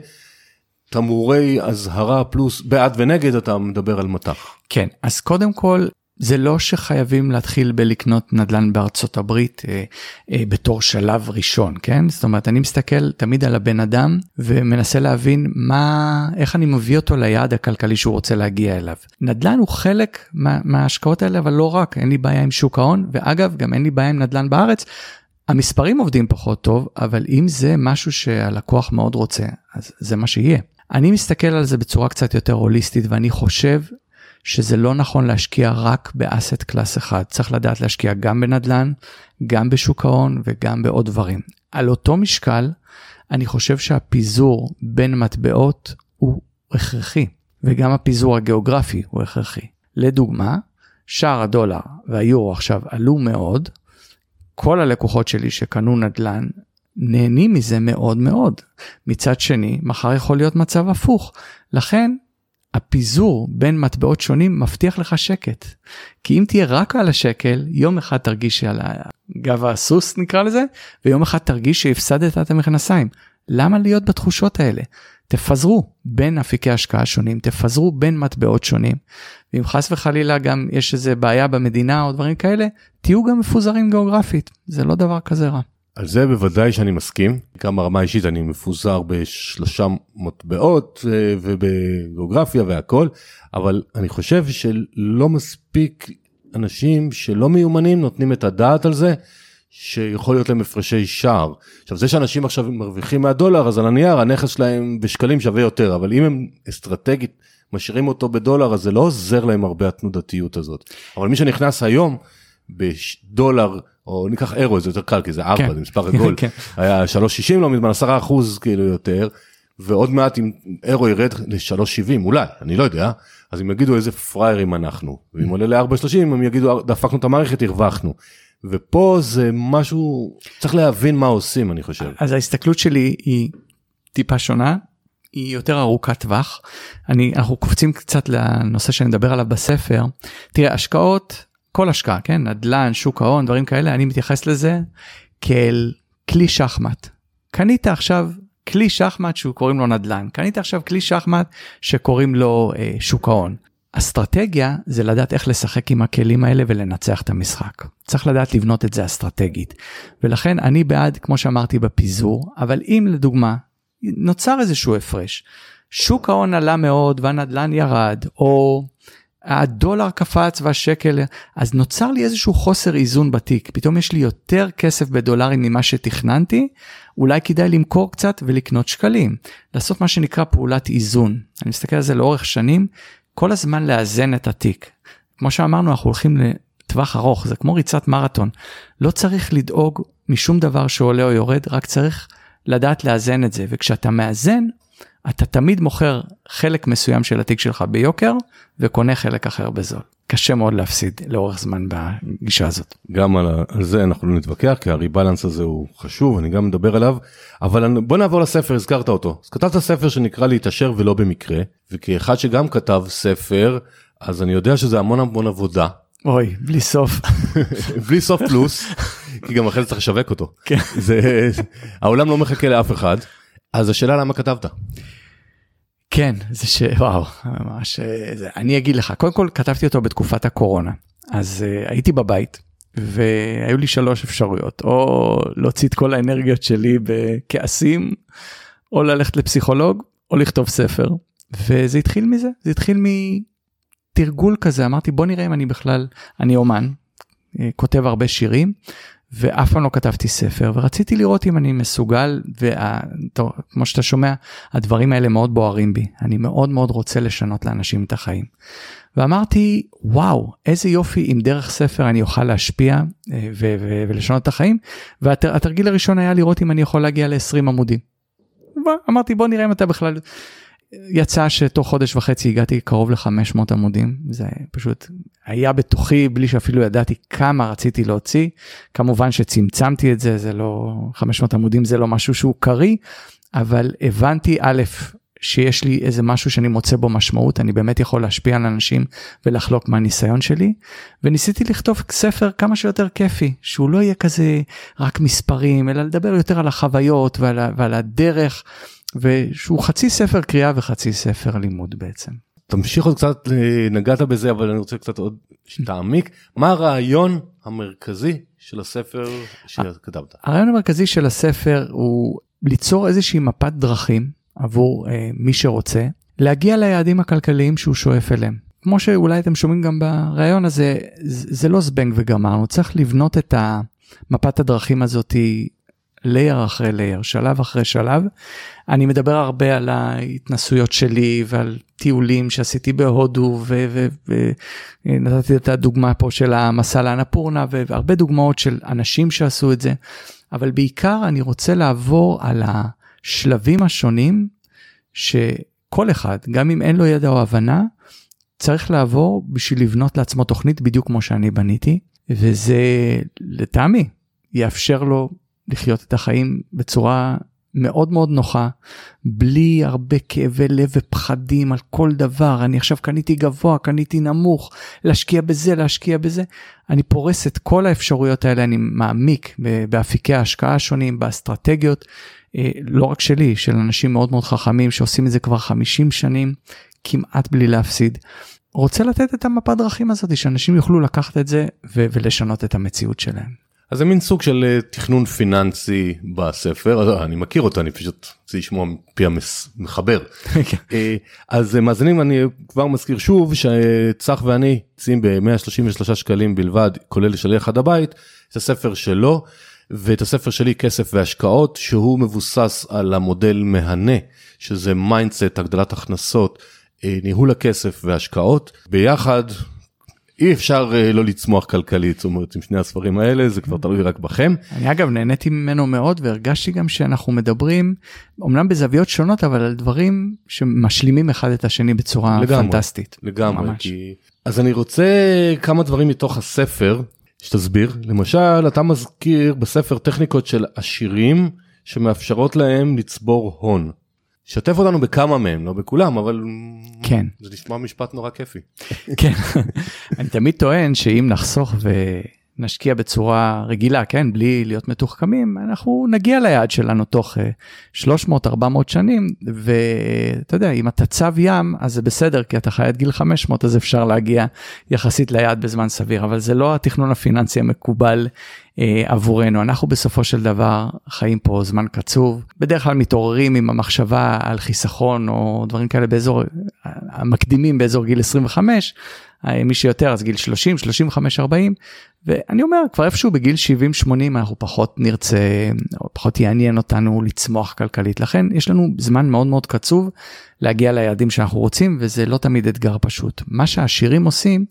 תמרורי הזהרה פלוס בעד ונגד אתה מדבר על מתח? כן, אז קודם כל, זה לא שחייבים להתחיל בלקנות נדל"ן בארצות הברית בתור שלב ראשון, כן? זאת אומרת, אני מסתכל תמיד על הבן אדם ומנסה להבין איך אני מביא אותו ליעד הכלכלי שהוא רוצה להגיע אליו. נדל"ן הוא חלק מההשקעות האלה, אבל לא רק, אין לי בעיה עם שוק ההון, ואגב, גם אין לי בעיה עם נדל"ן בארץ. המספרים עובדים פחות טוב, אבל אם זה משהו שהלקוח מאוד רוצה, אז זה מה שיהיה. אני מסתכל על זה בצורה קצת יותר הוליסטית, ואני חושב שזה לא נכון להשקיע רק באסט קלאס אחד, צריך לדעת להשקיע גם בנדלן, גם בשוק ההון וגם בעוד דברים. על אותו משקל, אני חושב שהפיזור בין מטבעות הוא הכרחי, וגם הפיזור הגיאוגרפי הוא הכרחי. לדוגמה, שער הדולר והיורו עכשיו עלו מאוד, כל הלקוחות שלי שקנו נדלן, נהנים מזה מאוד מאוד. מצד שני, מחר יכול להיות מצב הפוך, לכן, הפיזור בין מטבעות שונים מבטיח לך שקט, כי אם תהיה רק על השקל, יום אחד תרגיש על גב הסוס נקרא לזה, ויום אחד תרגיש שהפסדת את המכנסיים. למה להיות בתחושות האלה? תפזרו בין אפיקי השקעה שונים, תפזרו בין מטבעות שונים, ואם חס וחלילה גם יש איזו בעיה במדינה או דברים כאלה, תהיו גם מפוזרים גיאוגרפית, זה לא דבר כזה רע. על זה בוודאי שאני מסכים, גם ברמה אישית אני מפוזר בשלושה מטבעות ובגיאוגרפיה והכל, אבל אני חושב שלא מספיק אנשים שלא מיומנים נותנים את הדעת על זה, שיכול להיות להם הפרשי שער. עכשיו זה שאנשים עכשיו מרוויחים מהדולר, אז על הנייר הנכס שלהם בשקלים שווה יותר, אבל אם הם אסטרטגית משאירים אותו בדולר, אז זה לא עוזר להם הרבה התנודתיות הזאת. אבל מי שנכנס היום בדולר, או ניקח אירו, זה יותר קל, כי זה 4, זה מספר עגול, היה 3.60 לא מזמן, 10% כאילו יותר, ועוד מעט אם אירו ירד ל-3.70, אולי, אני לא יודע, אז הם יגידו איזה פריירים אנחנו, ואם עולה ל-4.30, הם יגידו, דפקנו את המערכת, הרווחנו, ופה זה משהו, צריך להבין מה עושים, אני חושב. אז ההסתכלות שלי היא טיפה שונה, היא יותר ארוכת טווח. אנחנו קופצים קצת לנושא שנדבר עליו בספר. תראה, השקעות, כל השקעה, כן? נדל"ן, שוק ההון, דברים כאלה, אני מתייחס לזה כאל כלי שחמט. קנית עכשיו כלי שחמט שקוראים לו נדל"ן. קנית עכשיו כלי שחמט שקוראים לו שוק ההון. אסטרטגיה זה לדעת איך לשחק עם הכלים האלה ולנצח את המשחק. צריך לדעת לבנות את זה אסטרטגית. ולכן אני בעד, כמו שאמרתי, בפיזור, אבל אם לדוגמה, נוצר איזשהו הפרש. שוק ההון עלה מאוד והנדלן ירד, או הדולר קפץ והשקל, אז נוצר לי איזשהו חוסר איזון בתיק. פתאום יש לי יותר כסף בדולרים ממה שתכננתי, אולי כדאי למכור קצת ולקנות שקלים. לעשות מה שנקרא פעולת איזון. אני מסתכל על זה לאורך שנים, כל הזמן לאזן את התיק. כמו שאמרנו, אנחנו הולכים לטווח ארוך, זה כמו ריצת מרתון. לא צריך לדאוג משום דבר שעולה או יורד, רק צריך לדעת לאזן את זה. וכשאתה מאזן, אתה תמיד מוכר חלק מסוים של התיק שלך ביוקר, וקונה חלק אחר בזול. קשה מאוד להפסיד לאורך זמן בגישה הזאת. גם על זה אנחנו לא נתווכח, כי הריבלנס הזה הוא חשוב, אני גם מדבר עליו, אבל בוא נעבור לספר, הזכרת אותו. אז כתבת ספר שנקרא להתעשר ולא במקרה, וכאחד שגם כתב ספר, אז אני יודע שזה המון המון עבודה. אוי, בלי סוף. בלי סוף פלוס, כי גם אחרי זה צריך לשווק אותו. כן. העולם לא מחכה לאף אחד, אז השאלה למה כתבת? כן, זה וואו, ממש, אני אגיד לך, קודם כל כתבתי אותו בתקופת הקורונה, אז הייתי בבית, והיו לי 3 אפשרויות, או להוציא את כל האנרגיות שלי בכעסים, או ללכת לפסיכולוג, או לכתוב ספר, וזה התחיל מזה, זה התחיל מתרגול כזה, אמרתי בוא נראה אם אני בכלל, אני אומן, כותב הרבה שירים, ואף פעם לא כתבתי ספר, ורציתי לראות אם אני מסוגל, וכמו שאתה שומע, הדברים האלה מאוד בוערים בי, אני מאוד מאוד רוצה לשנות לאנשים את החיים, ואמרתי, וואו, איזה יופי אם דרך ספר אני אוכל להשפיע, ולשנות את החיים, והתרגיל הראשון היה לראות אם אני יכול להגיע ל-20 עמודים, ואמרתי, בוא נראה אם אתה בכלל, יצא שתוך חודש וחצי הגעתי קרוב ל-500 עמודים, זה פשוט היה בתוכי בלי שאפילו ידעתי כמה רציתי להוציא, כמובן שצמצמתי את זה, זה לא, 500 עמודים זה לא משהו שהוא קרי, אבל הבנתי א', שיש לי איזה משהו שאני מוצא בו משמעות, אני באמת יכול להשפיע על אנשים ולחלוק מהניסיון שלי, וניסיתי לכתוב ספר כמה שיותר כיפי, שהוא לא יהיה כזה רק מספרים, אלא לדבר יותר על החוויות ועל הדרך, ושהוא חצי ספר קריאה וחצי ספר לימוד בעצם. תמשיך עוד קצת, נגעת בזה, אבל אני רוצה קצת עוד שתעמיק. מה הרעיון המרכזי של הספר שכתבת? הרעיון המרכזי של הספר הוא ליצור איזושהי מפת דרכים עבור מי שרוצה, להגיע ליעדים הכלכליים שהוא שואף אליהם. כמו שאולי אתם שומעים גם ברעיון הזה, זה לא זבנג וגמרנו, צריך לבנות את מפת הדרכים הזאת לייר אחרי לייר, שלב אחרי שלב. אני מדבר הרבה על ההתנסויות שלי ועל טיולים שעשיתי בהודו, ונתתי את הדוגמה פה של המסע לאנפורנה, והרבה דוגמאות של אנשים שעשו את זה, אבל בעיקר אני רוצה לעבור על השלבים השונים, שכל אחד, גם אם אין לו ידע או הבנה, צריך לעבור בשביל לבנות לעצמו תוכנית, בדיוק כמו שאני בניתי, וזה לטעמי, יאפשר לו לחיות את החיים בצורה מאוד מאוד נוחה, בלי הרבה כאבי לב ופחדים על כל דבר, אני עכשיו קניתי גבוה, קניתי נמוך, להשקיע בזה, להשקיע בזה, אני פורס את כל האפשרויות האלה, אני מעמיק באפיקי ההשקעה השונים, באסטרטגיות, לא רק שלי, של אנשים מאוד מאוד חכמים, שעושים את זה כבר 50 שנים, כמעט בלי להפסיד, רוצה לתת את המפת דרכים הזאת, שאנשים יוכלו לקחת את זה, ולשנות את המציאות שלהם. אז זה מין סוג של תכנון פיננסי בספר, אני מכיר אותה, אני פשוט רוצה לשמוע מפי המחבר. אז מאזינים, אני כבר מזכיר שוב, שצח ואני יוצאים ב-133 שקלים בלבד, כולל לשליח עד הבית, את הספר שלו, ואת הספר שלי, כסף והשקעות, שהוא מבוסס על המודל מהנה, שזה מיינדסט, הגדלת הכנסות, ניהול הכסף והשקעות, ביחד, אי אפשר לא לצמוח כלכלית, זאת אומרת, עם שני הספרים האלה, זה כבר תלוי רק בכם. אני אגב נהניתי ממנו מאוד, והרגשתי גם שאנחנו מדברים, אומנם בזוויות שונות, אבל על דברים שמשלימים אחד את השני בצורה פנטסטית. לגמרי, כי... אז אני רוצה כמה דברים מתוך הספר, שתסביר. למשל, אתה מזכיר בספר טכניקות של עשירים, שמאפשרות להם לצבור הון. שתף אותנו בכמה מהם, לא בכולם, אבל כן. זה נשמע משפט נורא כיפי. כן, אני תמיד טוען שאם נחסוך ונשקיע בצורה רגילה, כן, בלי להיות מתוחכמים, אנחנו נגיע ליעד שלנו תוך 300-400 שנים, ואתה יודע, אם אתה צב ים, אז זה בסדר, כי אתה חי עד גיל 500, אז אפשר להגיע יחסית ליעד בזמן סביר, אבל זה לא התכנון הפיננסי המקובל עבורנו. אנחנו בסופו של דבר חיים פה זמן קצוב, בדרך כלל מתעוררים עם המחשבה על חיסכון או דברים כאלה באזור, המקדימים באזור גיל 25, מי שיותר אז גיל 30, 35, 40, ואני אומר כבר איפשהו בגיל 70, 80 אנחנו פחות נרצה, או פחות יעניין אותנו לצמוח כלכלית, לכן יש לנו זמן מאוד מאוד קצוב להגיע ליעדים שאנחנו רוצים, וזה לא תמיד אתגר פשוט. מה שהעשירים עושים,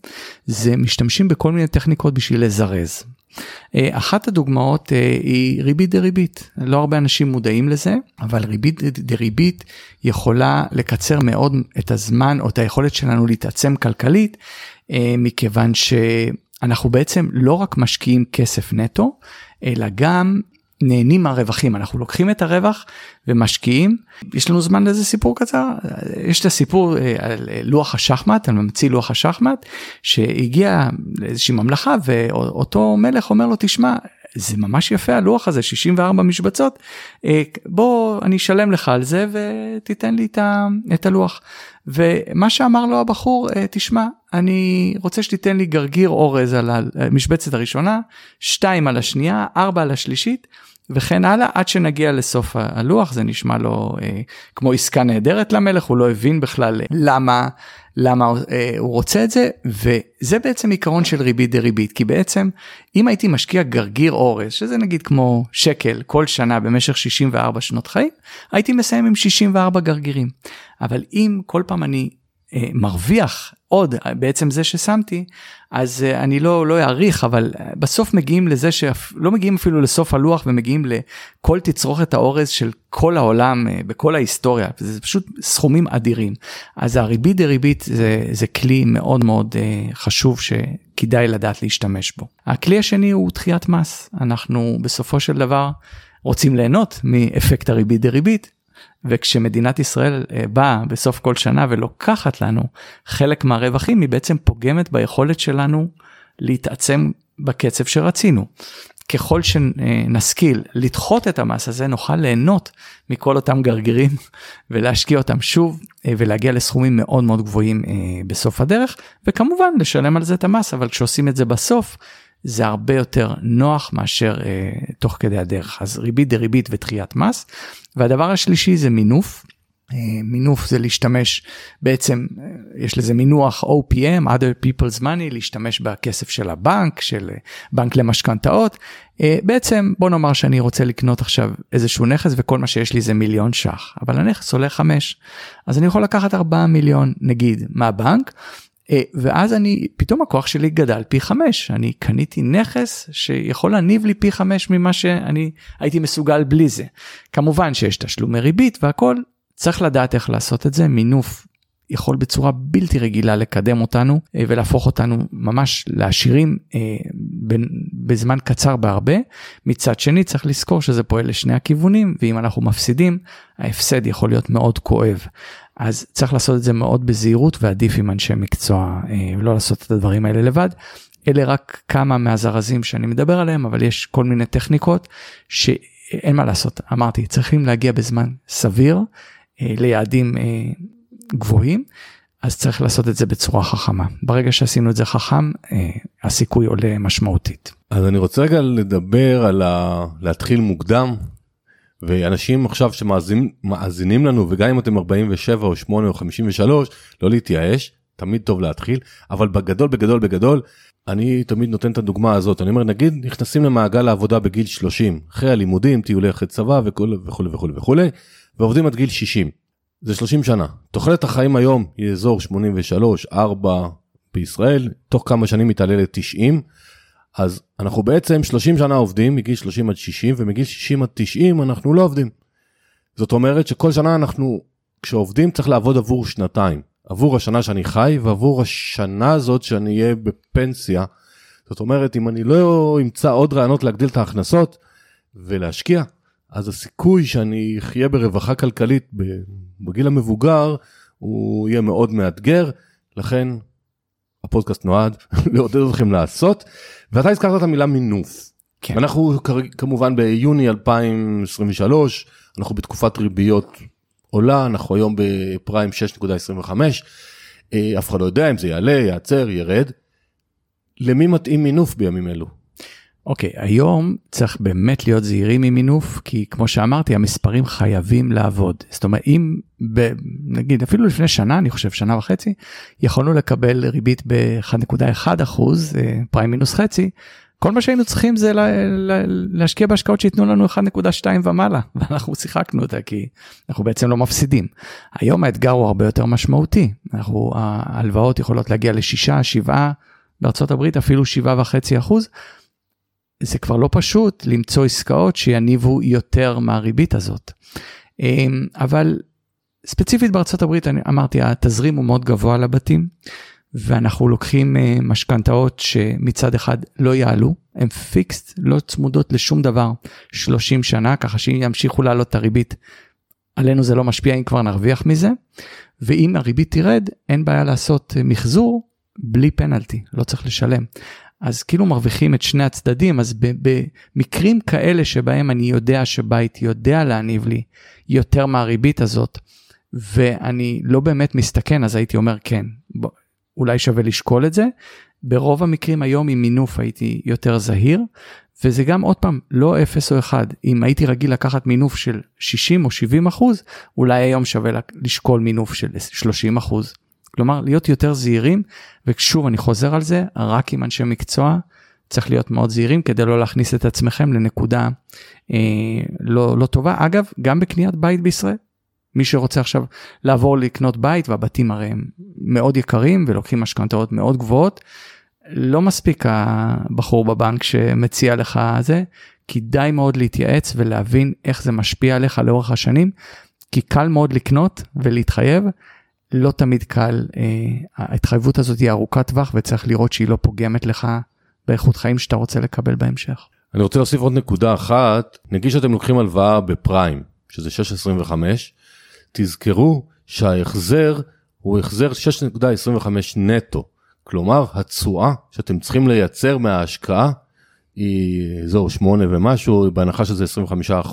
זה משתמשים בכל מיני טכניקות בשביל לזרז. אחת הדוגמאות היא ריבית דריבית. לא הרבה אנשים מודעים לזה, אבל ריבית דריבית יכולה לקצר מאוד את הזמן או את היכולת שלנו להתעצם כלכלית, מכיוון שאנחנו בעצם לא רק משקיעים כסף נטו, אלא גם נהנים מהרווחים. אנחנו לוקחים את הרווח ומשקיעים. יש לנו זמן לזה סיפור קצר. יש את הסיפור על לוח השחמט, על ממציא לוח השחמט, שהגיע לאיזושהי ממלכה, ואותו מלך אומר לו, תשמע, זה ממש יפה הלוח הזה, 64 משבצות, בוא אני אשלם לך על זה, ותיתן לי את הלוח. ומה שאמר לו הבחור, תשמע, אני רוצה שתיתן לי גרגיר אורז על המשבצת הראשונה, 2 על השנייה, 4 על השלישית, וכן הלאה, עד שנגיע לסוף הלוח. זה נשמע לו כמו עסקה נהדרת למלך, הוא לא הבין בכלל למה הוא רוצה את זה, וזה בעצם עיקרון של ריבית דריבית, כי בעצם אם הייתי משקיע גרגיר אורז, שזה נגיד כמו שקל כל שנה במשך 64 שנות חיים, הייתי מסיים עם 64 גרגירים, אבל אם כל פעם אני מרוויח עוד בעצם זה ששמתי, אז אני לא אעריך, אבל בסוף מגיעים לזה שלא מגיעים אפילו לסוף הלוח, ומגיעים לכל תצרוכת האורז של כל העולם, בכל ההיסטוריה, זה פשוט סכומים אדירים. אז הריבית דריבית זה כלי מאוד מאוד חשוב שכדאי לדעת להשתמש בו. הכלי השני הוא דחיית מס. אנחנו בסופו של דבר רוצים ליהנות מאפקט הריבית דריבית, וכשמדינת ישראל באה בסוף כל שנה ולוקחת לנו חלק מהרווחים, היא בעצם פוגמת ביכולת שלנו להתעצם בקצב שרצינו. ככל שנשכיל לדחות את המס הזה, נוכל ליהנות מכל אותם גרגירים ולהשקיע אותם שוב, ולהגיע לסכומים מאוד מאוד גבוהים בסוף הדרך, וכמובן לשלם על זה את המס, אבל כשעושים את זה בסוף, זה הרבה יותר נוח מאשר תוך כדי הדרך. אז ריבית דריבית ודחיית מס. והדבר השלישי זה מינוף. מינוף זה להשתמש, בעצם יש לזה מינוח OPM, Other People's Money, להשתמש בכסף של הבנק, של בנק למשכנתאות. בעצם בוא נאמר שאני רוצה לקנות עכשיו איזשהו נכס, וכל מה שיש לי זה 1,000,000 ש"ח, אבל הנכס עולה 5, אז אני יכול לקחת 4 מיליון נגיד מהבנק, ואז אני, פתאום הכוח שלי גדל פי 5, אני קניתי נכס שיכול להניב לי פי 5 ממה שאני הייתי מסוגל בלי זה. כמובן שיש תשלומי ריבית והכל, צריך לדעת איך לעשות את זה. מינוף יכול בצורה בלתי רגילה לקדם אותנו, ולהפוך אותנו ממש לעשירים בזמן קצר בהרבה. מצד שני צריך לזכור שזה פועל לשני הכיוונים, ואם אנחנו מפסידים, ההפסד יכול להיות מאוד כואב. אז צריך לעשות את זה מאוד בזהירות, ועדיף עם אנשי מקצוע, ולא לעשות את הדברים האלה לבד. אלה רק כמה מהזרזים שאני מדבר עליהם, אבל יש כל מיני טכניקות שאין מה לעשות. אמרתי, צריכים להגיע בזמן סביר, ליעדים גבוהים, אז צריך לעשות את זה בצורה חכמה. ברגע שעשינו את זה חכם, הסיכוי עולה משמעותית. אז אני רוצה רגע לדבר על להתחיל מוקדם, ואנשים עכשיו שמאזינים לנו, וגם אם אתם 47 או 8 או 53, לא להתייאש, תמיד טוב להתחיל, אבל בגדול, בגדול, בגדול, אני תמיד נותן את הדוגמה הזאת. אני אומר, נגיד, נכנסים למעגל העבודה בגיל 30, אחרי הלימודים, טיולי אחרי צבא וכו' וכו' וכו', ועובדים עד גיל 60. זה 30 שנה. תוחלת החיים היום היא אזור 83, 4 בישראל, תוך כמה שנים מתעלה ל-90, אז אנחנו בעצם 30 שנה עובדים, מגיל 30 עד 60, ומגיל 60 עד 90 אנחנו לא עובדים. זאת אומרת שכל שנה אנחנו, כשעובדים צריך לעבוד עבור שנתיים, עבור השנה שאני חי, ועבור השנה הזאת שאני אהיה בפנסיה. זאת אומרת, אם אני לא אמצא עוד רעיונות להגדיל את ההכנסות ולהשקיע, אז הסיכוי שאני אחיה ברווחה כלכלית בגיל המבוגר, הוא יהיה מאוד מאתגר, לכן הפודקאסט נועד לעודד אתכם לעשות, ואתה הזכרת את המילה מינוף. כן. אנחנו כמובן ביוני 2023, אנחנו בתקופת ריביות עולה, אנחנו היום בפריים 6.25, אף אחד לא יודע אם זה יעלה, יעצר, ירד. למי מתאים מינוף בימים אלו? אוקיי, היום צריך באמת להיות זהירים עם מינוף, כי כמו שאמרתי, המספרים חייבים לעבוד. זאת אומרת, אם, נגיד, אפילו לפני שנה, אני חושב שנה וחצי, יכולנו לקבל ריבית ב-1.1%, פריים מינוס חצי, כל מה שהיינו צריכים זה להשקיע בהשקעות שיתנו לנו 1.2 ומעלה, ואנחנו שיחקנו אותה, כי אנחנו בעצם לא מפסידים. היום האתגר הוא הרבה יותר משמעותי. ההלוואות יכולות להגיע ל6, 7, בארצות הברית אפילו 7.5%, זה כבר לא פשוט למצוא עסקאות שיניבו יותר מהריבית הזאת. אבל ספציפית בארצות הברית, אני אמרתי, התזרים הוא מאוד גבוה לבתים, ואנחנו לוקחים משכנתאות שמצד אחד לא יעלו, הן פיקסט, לא צמודות לשום דבר, 30 שנה, ככה שאם ימשיכו לעלות את הריבית, עלינו זה לא משפיע אם כבר נרוויח מזה, ואם הריבית תירד, אין בעיה לעשות מחזור בלי פנלטי, לא צריך לשלם. אז כאילו מרוויחים את שני הצדדים, אז במקרים כאלה שבהם אני יודע שבית יודע להניב לי יותר מהריבית הזאת, ואני לא באמת מסתכן, אז הייתי אומר כן, אולי שווה לשקול את זה, ברוב המקרים היום עם מינוף הייתי יותר זהיר, וזה גם עוד פעם לא 0 או 1, אם הייתי רגיל לקחת מינוף של 60% או 70%, אולי היום שווה לשקול מינוף של 30%, כלומר, להיות יותר זהירים, ושוב, אני חוזר על זה, רק עם אנשי מקצוע, צריך להיות מאוד זהירים, כדי לא להכניס את עצמכם לנקודה לא טובה. אגב, גם בקניית בית בישראל, מי שרוצה עכשיו לעבור לקנות בית, והבתים הרי הם מאוד יקרים, ולוקחים משכנתאות מאוד גבוהות, לא מספיק הבחור בבנק שמציע לך זה, כדאי מאוד להתייעץ ולהבין איך זה משפיע עליך לאורך השנים, כי קל מאוד לקנות ולהתחייב, לא תמיד קל, ההתחייבות הזאת היא ארוכת טווח, וצריך לראות שהיא לא פוגמת לך באיכות חיים שאתה רוצה לקבל בהמשך. אני רוצה להוסיף עוד נקודה אחת, נגיד שאתם לוקחים הלוואה בפריים, שזה 6.25, תזכרו שההחזר הוא החזר 6.25 נטו, כלומר התשואה שאתם צריכים לייצר מההשקעה, היא זו 8 ומשהו, בהנחה שזה 25%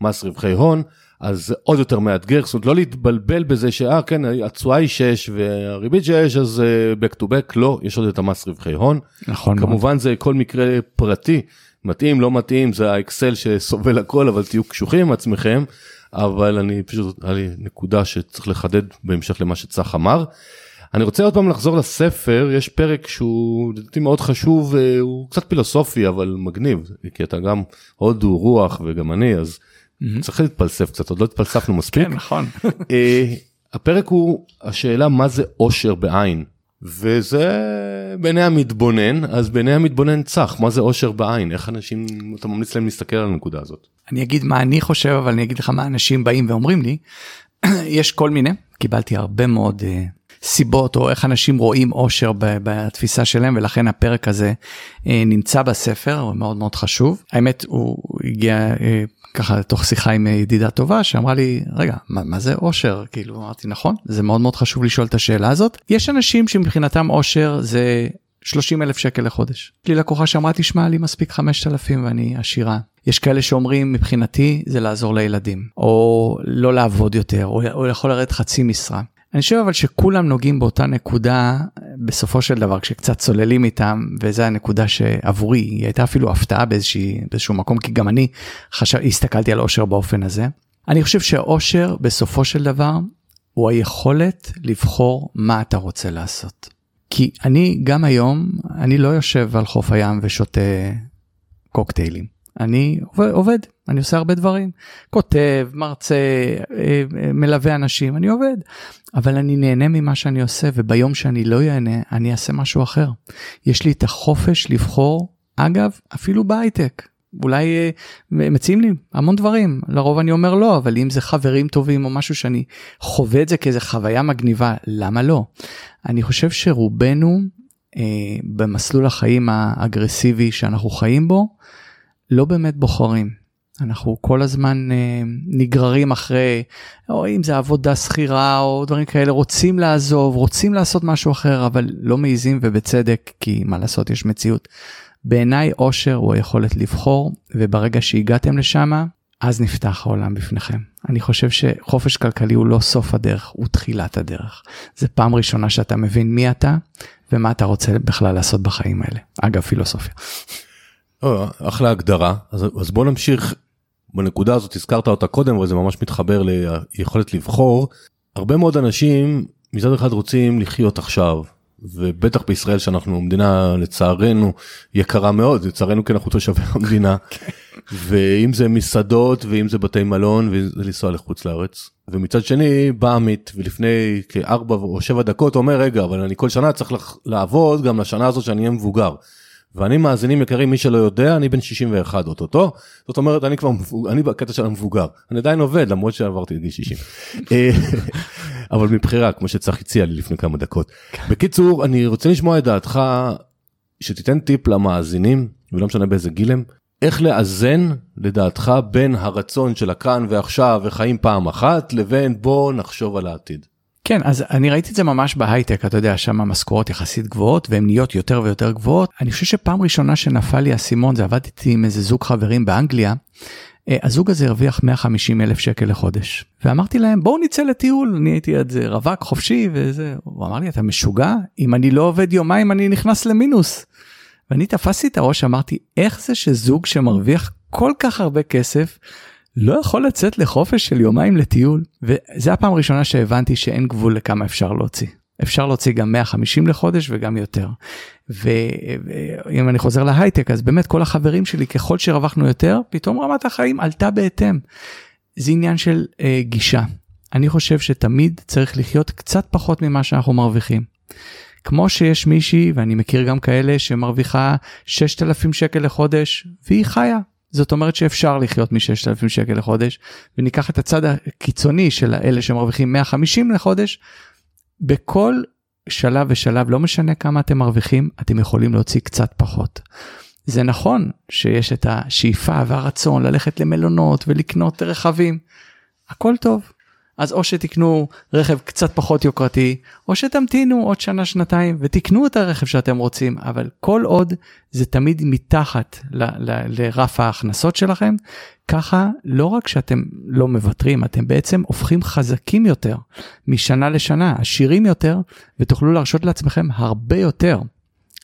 מס רווחי הון, אז זה עוד יותר מאתגר, זאת אומרת, לא להתבלבל בזה כן, התשואה היא 6 והריבית 6, אז back to back, לא, יש עוד את המס רווחי הון. נכון. כמובן זה כל מקרה פרטי, מתאים, לא מתאים, זה האקסל שסובל הכל, אבל תהיו קשוחים עם עצמכם, אבל אני פשוט, היה לי נקודה שצריך לחדד בהמשך למה שצח אמר. אני רוצה עוד פעם לחזור לספר, יש פרק שהוא לדעתי מאוד חשוב, הוא קצת פילוסופי, אבל מגניב, כי אתה גם הודו רוח וגם אני, אז צריך להתפלסף קצת, עוד לא התפלספנו מספיק. כן, נכון. הפרק הוא השאלה מה זה עושר בעין, וזה בעיני המתבונן, אז בעיני המתבונן צח, מה זה עושר בעין, איך אנשים, אתה ממליץ להם להסתכל על הנקודה הזאת? אני אגיד מה אני חושב, אבל אני אגיד לך מה אנשים באים ואומרים לי, יש כל מיני, קיבלתי הרבה מאוד סיבות, או איך אנשים רואים עושר בתפיסה שלהם, ולכן הפרק הזה נמצא בספר, הוא מאוד מאוד חשוב. האמת, הוא הגיע ככה תוך שיחה עם ידידה טובה, שאמרה לי, רגע, מה זה עושר? כאילו, אמרתי, נכון, זה מאוד מאוד חשוב לשאול את השאלה הזאת. יש אנשים שמבחינתם עושר זה 30,000 שקל לחודש. לי לקוחה שאמרה, תשמע לי מספיק 5,000 ואני עשירה. יש כאלה שאומרים, מבחינתי זה לעזור לילדים, או לא לעבוד יותר, או יכול לרדת חצי משרה. אני חושב אבל שכולם נוגעים באותה נקודה, בסופו של דבר, כשקצת צוללים איתם, וזו הנקודה שעבורי, היא הייתה אפילו הפתעה באיזשהו מקום, כי גם אני הסתכלתי על עושר באופן הזה. אני חושב שהעושר בסופו של דבר, הוא היכולת לבחור מה אתה רוצה לעשות. כי אני גם היום, אני לא יושב על חוף הים ושותה קוקטיילים. אני עובד, אני עושה הרבה דברים, כותב, מרצה, מלווה אנשים, אני עובד, אבל אני נהנה ממה שאני עושה, וביום שאני לא יהנה, אני אעשה משהו אחר. יש לי את החופש לבחור, אגב, אפילו בהייטק, אולי מציעים לי המון דברים, לרוב אני אומר לא, אבל אם זה חברים טובים או משהו שאני חווה את זה כאיזו חוויה מגניבה, למה לא? אני חושב שרובנו, במסלול החיים האגרסיבי שאנחנו חיים בו, לא באמת בוחרים. אנחנו כל הזמן נגררים אחרי, או אם זה עבודה שכירה או דברים כאלה, רוצים לעזוב, רוצים לעשות משהו אחר, אבל לא מעיזים ובצדק, כי מה לעשות, יש מציאות. בעיניי עושר הוא היכולת לבחור, וברגע שהגעתם לשם, אז נפתח העולם בפניכם. אני חושב שחופש כלכלי הוא לא סוף הדרך, הוא תחילת הדרך. זה פעם ראשונה שאתה מבין מי אתה, ומה אתה רוצה בכלל לעשות בחיים האלה. אגב, פילוסופיה. אחלה הגדרה. אז בוא נמשיך בנקודה הזאת, הזכרת אותה קודם, וזה ממש מתחבר ליכולת לבחור. הרבה מאוד אנשים מצד אחד רוצים לחיות עכשיו, ובטח בישראל שאנחנו מדינה לצערנו יקרה מאוד, לצערנו כי אנחנו תושבי המדינה, ואם זה מסעדות, ואם זה בתי מלון, וזה לנסוע לחוץ לארץ. ומצד שני בא עמית, ולפני כ4 או 7 דקות אומר, רגע, אבל אני כל שנה צריך לעבוד, גם לשנה הזאת שאני אהיה מבוגר. ואני מאזינים יקרים, מי שלא יודע, אני בן 61 אותו. זאת אומרת, אני בקטע של המבוגר. אני עדיין עובד, למרות שעברתי לגיל 60. אבל מבחירה, כמו שצח הציע לי לפני כמה דקות. בקיצור, אני רוצה לשמוע את דעתך, שתיתן טיפ למאזינים, ולא משנה באיזה גילם, איך לאזן לדעתך בין הרצון של הכאן ועכשיו וחיים פעם אחת, לבין בוא נחשוב על העתיד. כן, אז אני ראיתי את זה ממש בהייטק, אתה יודע, שם המשכורות יחסית גבוהות, והן נהיות יותר ויותר גבוהות. אני חושב שפעם ראשונה שנפל לי הסימון, זה עבדתי עם איזה זוג חברים באנגליה, הזוג הזה הרוויח 150,000 שקל לחודש. ואמרתי להם, בואו נצא לטיול, אני הייתי עד זה רווק, חופשי, וזה. הוא אמר לי, אתה משוגע? אם אני לא עובד יומיים, אני נכנס למינוס. ואני תפסתי את הראש, אמרתי, איך זה שזוג שמרוויח כל כך הרבה כסף, לא יכול לצאת לחופש של יומיים לטיול, וזה הפעם הראשונה שהבנתי שאין גבול לכמה אפשר להוציא. אפשר להוציא גם 150 לחודש וגם יותר. ואם אני חוזר להייטק, אז באמת כל החברים שלי, ככל שרווחנו יותר, פתאום רמת החיים עלתה בהתאם. זה עניין של גישה. אני חושב שתמיד צריך לחיות קצת פחות ממה שאנחנו מרוויחים. כמו שיש מישהי, ואני מכיר גם כאלה, שמרוויחה 6,000 שקל לחודש, והיא חיה. זאת אומרת שאפשר לחיות מ-6,000 שקל לחודש, וניקח את הצד הקיצוני של אלה שמרוויחים 150 לחודש, בכל שלב ושלב, לא משנה כמה אתם מרוויחים, אתם יכולים להוציא קצת פחות. זה נכון שיש את השאיפה והרצון ללכת למלונות ולקנות רכבים, הכל טוב. אז או שתקנו רכב קצת פחות יוקרתי, או שתמתינו עוד שנה, שנתיים, ותקנו את הרכב שאתם רוצים, אבל כל עוד זה תמיד מתחת לרף ההכנסות שלכם, ככה לא רק שאתם לא מבטרים, אתם בעצם הופכים חזקים יותר, משנה לשנה, עשירים יותר, ותוכלו להרשות לעצמכם הרבה יותר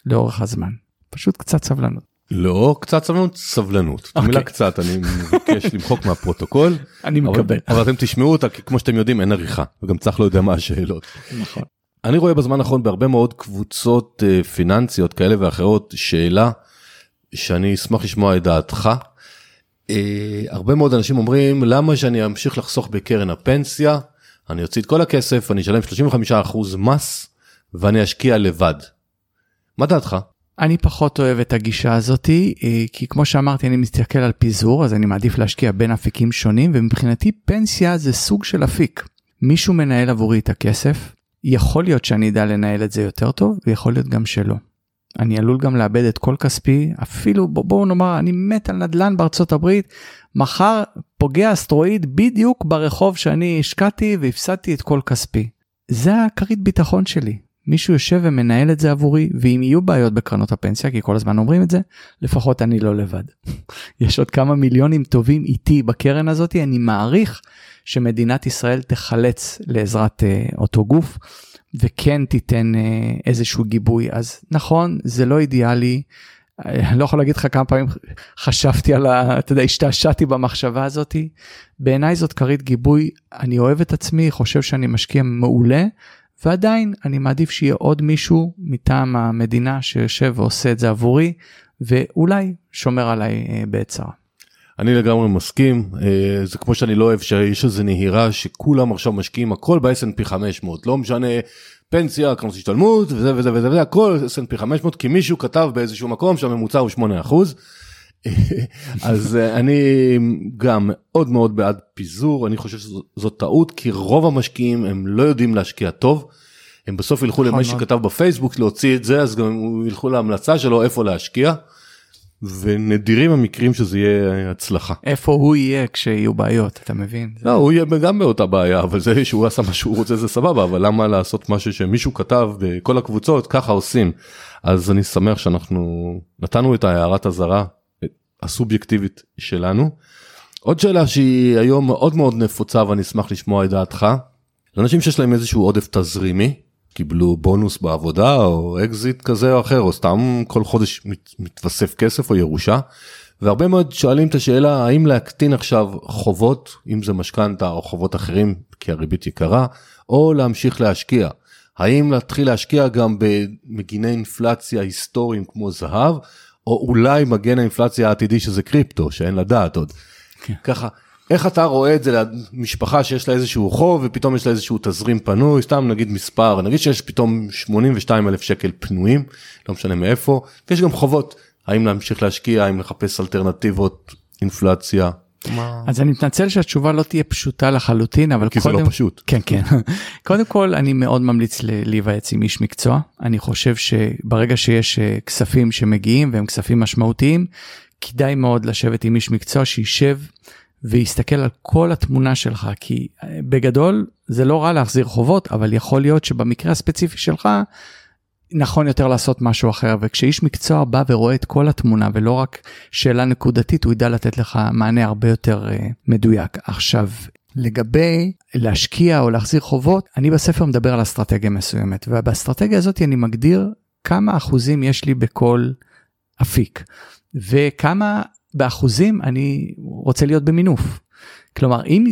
לאורך הזמן. פשוט קצת סבלנות. לא, קצת סבלנות, מילה קצת, אני מבקש למחוק מהפרוטוקול. אני מקבל. אבל אתם תשמעו אותה, כי כמו שאתם יודעים, אין עריכה, וגם צח לא יודע מה השאלות. נכון. אני רואה בזמן האחרון בהרבה מאוד קבוצות פיננסיות כאלה ואחרות, שאלה שאני אשמח לשמוע את דעתך. הרבה מאוד אנשים אומרים, למה שאני אמשיך לחסוך בקרן הפנסיה, אני אוציא את כל הכסף, אני אשלם 35% מס, ואני אשקיע לבד. מה דעתך? אני פחות אוהב את הגישה הזאת, כי כמו שאמרתי, אני מסתכל על פיזור, אז אני מעדיף להשקיע בין אפיקים שונים, ומבחינתי פנסיה זה סוג של אפיק. מישהו מנהל עבורי את הכסף, יכול להיות שאני אדע לנהל את זה יותר טוב, ויכול להיות גם שלא. אני עלול גם לאבד את כל כספי, אפילו בואו נאמר, אני מת על נדל"ן בארצות הברית, מחר פוגע אסטרואיד בדיוק ברחוב שאני השקעתי, והפסדתי את כל כספי. זה הכרית ביטחון שלי. מישהו יושב ומנהל את זה עבורי, ואם יהיו בעיות בקרנות הפנסיה, כי כל הזמן אומרים את זה, לפחות אני לא לבד. יש עוד כמה מיליונים טובים איתי בקרן הזאת, אני מעריך שמדינת ישראל תחלץ לעזרת אותו גוף, וכן תיתן איזשהו גיבוי. אז נכון, זה לא אידיאלי, אני לא יכול להגיד לך כמה פעמים חשבתי על אתה יודע, השתעשעתי במחשבה הזאת, בעיניי זאת כרית גיבוי, אני אוהב את עצמי, חושב שאני משקיע מעולה, ועדיין אני מעדיף שיהיה עוד מישהו מטעם המדינה שיושב ועושה את זה עבורי, ואולי שומר עליי בעצר. אני לגמרי מסכים, זה כמו שאני לא אוהב שיש איזו נהירה שכולם עכשיו משקיעים, הכל ב-S&P 500, לא משנה פנסיה, קרנות השתלמות וזה וזה וזה וזה, הכל S&P 500, כי מישהו כתב באיזשהו מקום שהממוצע הוא 8%, אז אני גם מאוד מאוד בעד פיזור, אני חושב שזאת טעות, כי רוב המשקיעים הם לא יודעים להשקיע טוב, הם בסוף ילכו למה שכתב בפייסבוק להוציא את זה, אז גם ילכו להמלצה שלו איפה להשקיע, ונדירים המקרים שזה יהיה הצלחה. איפה הוא יהיה כשיהיו בעיות, אתה מבין? לא, הוא יהיה גם באותה בעיה, אבל זה שהוא עשה מה שהוא רוצה זה סבבה, אבל למה לעשות משהו שמישהו כתב בכל הקבוצות, ככה עושים. אז אני שמח שאנחנו נתנו את הערת הזרה הסובייקטיבית שלנו. עוד שאלה שהיא היום מאוד מאוד נפוצה, ואני אשמח לשמוע את דעתך. לאנשים שיש להם איזשהו עודף תזרימי, קיבלו בונוס בעבודה או אקזיט כזה או אחר, או סתם כל חודש מתווסף כסף או ירושה, והרבה מאוד שואלים את השאלה, האם להקטין עכשיו חובות, אם זה משכנתה או חובות אחרים, כי הריבית יקרה, או להמשיך להשקיע. האם להתחיל להשקיע גם במגיני אינפלציה היסטוריים כמו זהב, או אולי מגן האינפלציה העתידי שזה קריפטו, שאין לדעת עוד. כן. ככה, איך אתה רואה את זה למשפחה שיש לה איזשהו חוב, ופתאום יש לה איזשהו תזרים פנוי, סתם נגיד מספר, נגיד שיש פתאום 82,000 שקל פנויים, לא משנה מאיפה, ויש גם חובות, האם להמשיך להשקיע, האם לחפש אלטרנטיבות, אינפלציה. אז אני מתנצל שהתשובה לא תהיה פשוטה לחלוטין, אבל כי זה לא פשוט. כן, כן. קודם כל, אני מאוד ממליץ להיוועץ עם איש מקצוע, אני חושב שברגע שיש כספים שמגיעים, והם כספים משמעותיים, כדאי מאוד לשבת עם איש מקצוע שישב ויסתכל על כל התמונה שלך, כי בגדול זה לא רע להחזיר חובות, אבל יכול להיות שבמקרה הספציפי שלך, נכון יותר לעשות משהו אחר, וכשאיש מקצוע בא ורואה את כל התמונה, ולא רק שאלה נקודתית, הוא ידע לתת לך מענה הרבה יותר מדויק. עכשיו, לגבי להשקיע או להחזיר חובות, אני בספר מדבר על אסטרטגיה מסוימת, ובאסטרטגיה הזאת אני מגדיר כמה אחוזים יש לי בכל אפיק, וכמה באחוזים אני רוצה להיות במינוף. כלומר, אם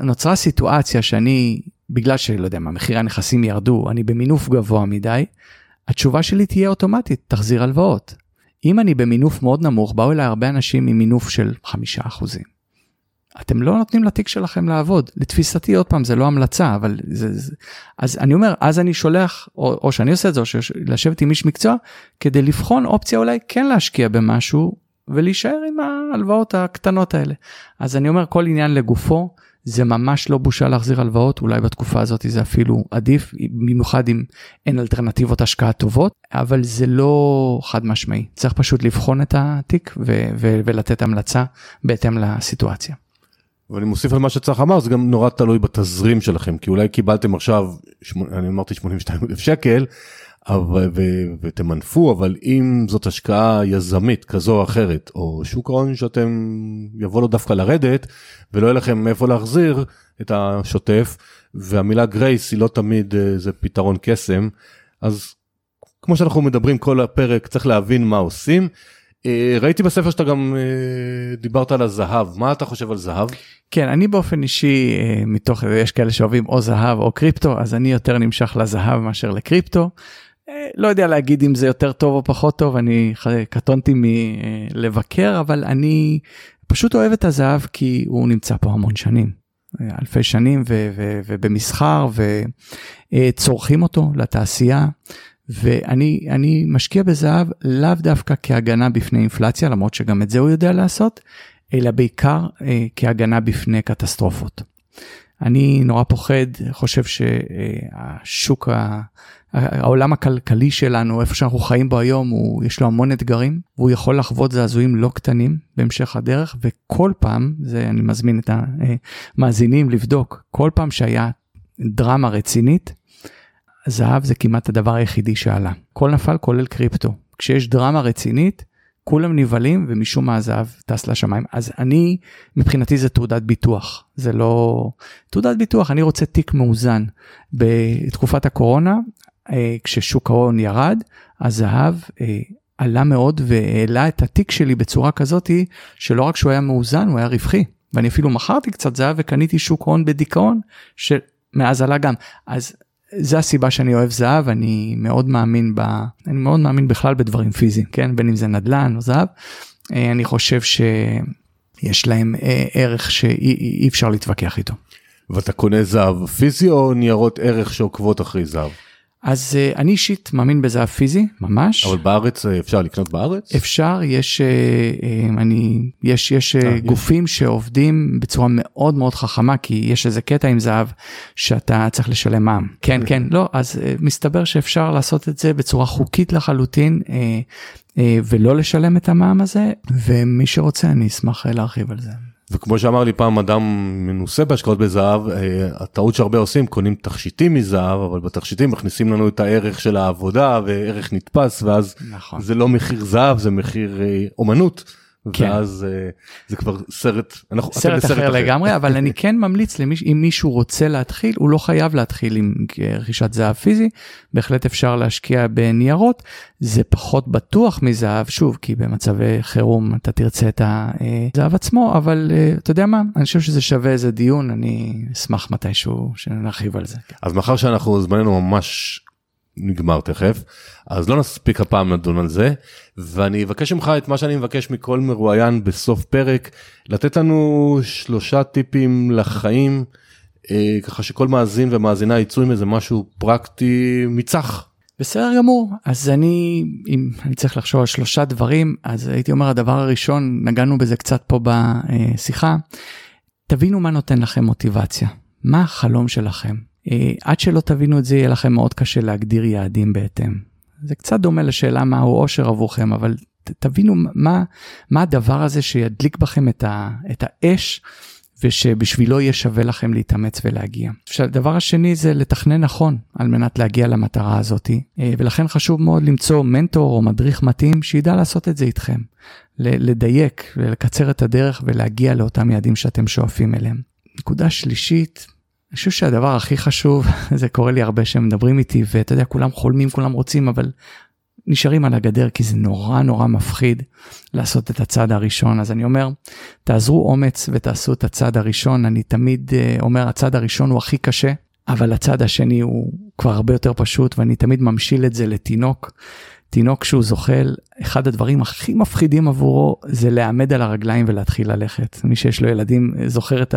נוצרה סיטואציה שאני, בגלל שלא יודע מה, מחירי הנכסים ירדו, אני במינוף גבוה מדי, התשובה שלי תהיה אוטומטית, תחזיר הלוואות. אם אני במינוף מאוד נמוך, באו אליי הרבה אנשים עם מינוף של 5%. אתם לא נותנים לתיק שלכם לעבוד. לתפיסתי, עוד פעם, זה לא המלצה, אבל זה... אז אני אומר, אז אני שולח, או שאני עושה את זה, או לשבת עם איש מקצוע, כדי לבחון אופציה אולי כן להשקיע במשהו, ולהישאר עם ההלוואות הקטנות האלה. אז אני אומר, כל עניין לגופו, זה ממש לא בושה להחזיר הלוואות, אולי בתקופה הזאת זה אפילו עדיף, במיוחד אם אין אלטרנטיבות השקעה טובות, אבל זה לא חד משמעי. צריך פשוט לבחון את התיק, ולתת המלצה בהתאם לסיטואציה. ואני מוסיף על מה שצריך אמר, זה גם נורא תלוי בתזרים שלכם, כי אולי קיבלתם עכשיו, אני אמרתי 82,000 שקל, ותמנפו, אבל אם זאת השקעה יזמית כזו או אחרת, או שוק ההון שאתם יבוא לו דווקא לרדת, ולא יהיה לכם מאיפה להחזיר את השוטף, והמילה גרייס היא לא תמיד זה פתרון קסם, אז כמו שאנחנו מדברים כל הפרק, צריך להבין מה עושים. ראיתי בספר שאתה גם דיברת על הזהב, מה אתה חושב על זהב? כן, אני באופן אישי, מתוך יש כאלה שאוהבים או זהב או קריפטו, אז אני יותר נמשך לזהב מאשר לקריפטו, לא יודע להגיד אם זה יותר טוב או פחות טוב, אני קטונתי מלבקר, אבל אני פשוט אוהב את הזהב, כי הוא נמצא פה המון שנים, אלפי שנים, ובמסחר, וצורכים אותו לתעשייה, ואני משקיע בזהב לאו דווקא כהגנה בפני אינפלציה, למרות שגם את זה הוא יודע לעשות, אלא בעיקר כהגנה בפני קטסטרופות. אני נורא פוחד, חושב שהשוק, העולם הכלכלי שלנו, איפה שאנחנו חיים בו היום, יש לו המון אתגרים, והוא יכול לחוות זעזועים לא קטנים בהמשך הדרך, וכל פעם, אני מזמין את המאזינים לבדוק, כל פעם שהיה דרמה רצינית, זהב זה כמעט הדבר היחידי שעלה. כל נפל כולל קריפטו. כשיש דרמה רצינית, כולם נבלים, ומשום מה הזהב טס לשמיים. אז אני, מבחינתי זה תעודת ביטוח. זה לא... תעודת ביטוח, אני רוצה תיק מאוזן. בתקופת הקורונה, כששוק ההון ירד, הזהב עלה מאוד, והעלה את התיק שלי בצורה כזאת, שלא רק שהוא היה מאוזן, הוא היה רווחי. ואני אפילו מכרתי קצת זהב, וקניתי שוק ההון בדיכאון, שמאז עלה גם. אז... זה הסיבה שאני אוהב זהב, אני מאוד מאמין בכלל בדברים פיזיים, כן? בין אם זה נדלן או זהב, אני חושב שיש להם ערך שאי אפשר להתווכח איתו. ואתה קונה זהב פיזי או ניירות ערך שעוקבות אחרי זהב? אז אני אישית מאמין בזה הפיזי, ממש. אבל בארץ, אפשר לקנות בארץ? אפשר, יש גופים שעובדים בצורה מאוד מאוד חכמה, כי יש איזה קטע עם זהב, שאתה צריך לשלם מע"מ. כן, כן, לא, אז מסתבר שאפשר לעשות את זה בצורה חוקית לחלוטין, ולא לשלם את המע"מ הזה, ומי שרוצה, אני אשמח להרחיב על זה. וכמו שאמר לי פעם אדם מנוסה בהשקעות בזהב, הטעות שהרבה עושים, קונים תכשיטים מזהב, אבל בתכשיטים מכניסים לנו את הערך של העבודה, וערך נתפס, ואז נכון. זה לא מחיר זהב, זה מחיר אומנות, כן. ואז זה כבר סרט אחר לגמרי, אבל אני כן ממליץ, אם מישהו רוצה להתחיל, הוא לא חייב להתחיל עם רכישת זהב פיזי, בהחלט אפשר להשקיע בניירות, זה פחות בטוח מזהב, שוב, כי במצבי חירום אתה תרצה את הזהב עצמו, אבל אתה יודע מה, אני חושב שזה שווה איזה דיון, אני אשמח מתישהו שנרחיב על זה. אז מאחר שאנחנו זמננו ממש נגמר תכף, אז לא נספיק הפעם לדון על זה, ואני אבקש ממך את מה שאני מבקש מכל מרואיין בסוף פרק, לתת לנו 3 טיפים לחיים, ככה שכל מאזין ומאזינה יצאו עם איזה משהו פרקטי מצח. בסדר גמור, אז אם אני צריך לחשוב על 3 דברים, אז הייתי אומר הדבר הראשון, נגענו בזה קצת פה בשיחה, תבינו מה נותן לכם מוטיבציה, מה החלום שלכם. עד שלא תבינו את זה, יהיה לכם מאוד קשה להגדיר יעדים בהתאם. זה קצת דומה לשאלה מהו עושר עבורכם, אבל תבינו מה הדבר הזה שידליק בכם את האש, ושבשבילו יהיה שווה לכם להתאמץ ולהגיע. הדבר השני זה לתכנן נכון, על מנת להגיע למטרה הזאת, ולכן חשוב מאוד למצוא מנטור או מדריך מתאים, שידע לעשות את זה איתכם, לדייק, לקצר את הדרך, ולהגיע לאותם יעדים שאתם שואפים אליהם. נקודה שלישית, אני חושב שהדבר הכי חשוב, זה קורה לי הרבה שהם מדברים איתי, ואתה יודע, כולם חולמים, כולם רוצים, אבל נשארים על הגדר, כי זה נורא נורא מפחיד לעשות את הצעד הראשון. אז אני אומר, תעזרו אומץ ותעשו את הצעד הראשון. אני תמיד אומר, הצעד הראשון הוא הכי קשה, אבל הצעד השני הוא כבר הרבה יותר פשוט, ואני תמיד ממשיל את זה לתינוק. תינוק שהוא זוחל, אחד הדברים הכי מפחידים עבורו, זה לעמד על הרגליים ולהתחיל ללכת. מי שיש לו ילדים זוכר את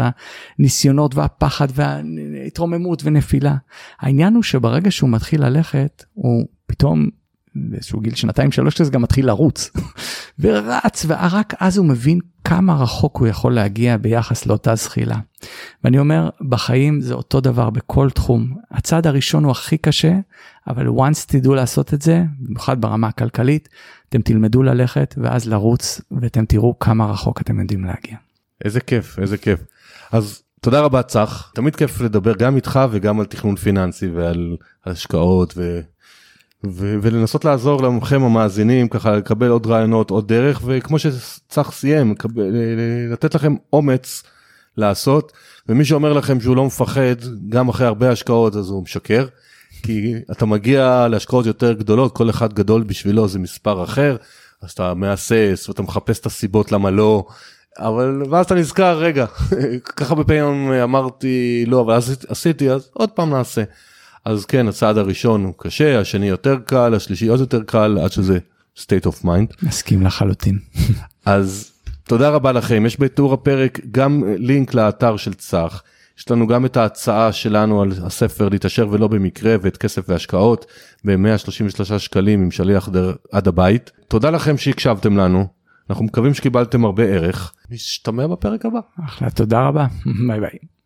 הניסיונות והפחד והתרוממות ונפילה. העניין הוא שברגע שהוא מתחיל ללכת, הוא פתאום, באיזשהו גיל 2-3, גם מתחיל לרוץ. ורץ, ורק אז הוא מבין כמה רחוק הוא יכול להגיע ביחס לאותה זחילה. ואני אומר, בחיים זה אותו דבר בכל תחום. הצעד הראשון הוא הכי קשה, אבל once תדעו לעשות את זה, במיוחד ברמה הכלכלית, אתם תלמדו ללכת ואז לרוץ, ואתם תראו כמה רחוק אתם יודעים להגיע. איזה כיף, איזה כיף. אז תודה רבה צח, תמיד כיף לדבר גם איתך וגם על תכנון פיננסי ועל השקעות ולנסות לעזור לכם המאזינים, ככה לקבל עוד רעיונות, עוד דרך, וכמו שצח סיים, לתת לכם אומץ לעשות, ומי שאומר לכם שהוא לא מפחד, גם אחרי הרבה השקעות, אז הוא משקר, כי אתה מגיע להשקעות יותר גדולות, כל אחד גדול בשבילו זה מספר אחר, אז אתה מאסס, ואתה מחפש את הסיבות למה לא, אבל ואז אתה נזכר, רגע, ככה בפעמים אמרתי לא, אבל אז עשיתי, אז עוד פעם נעשה. אז כן, הצעד הראשון הוא קשה, השני יותר קל, השלישי עוד יותר קל, עד שזה state of mind. מסכים לחלוטין. אז תודה רבה לכם, יש בתיאור הפרק גם לינק לאתר של צח, יש לנו גם את ההצעה שלנו על הספר להתעשר ולא במקרה, ואת כסף והשקעות, ב-133 שקלים עם שליח עד הבית. תודה לכם שהקשבתם לנו, אנחנו מקווים שקיבלתם הרבה ערך, נשתמע בפרק הבא. אחלה, תודה רבה, ביי ביי.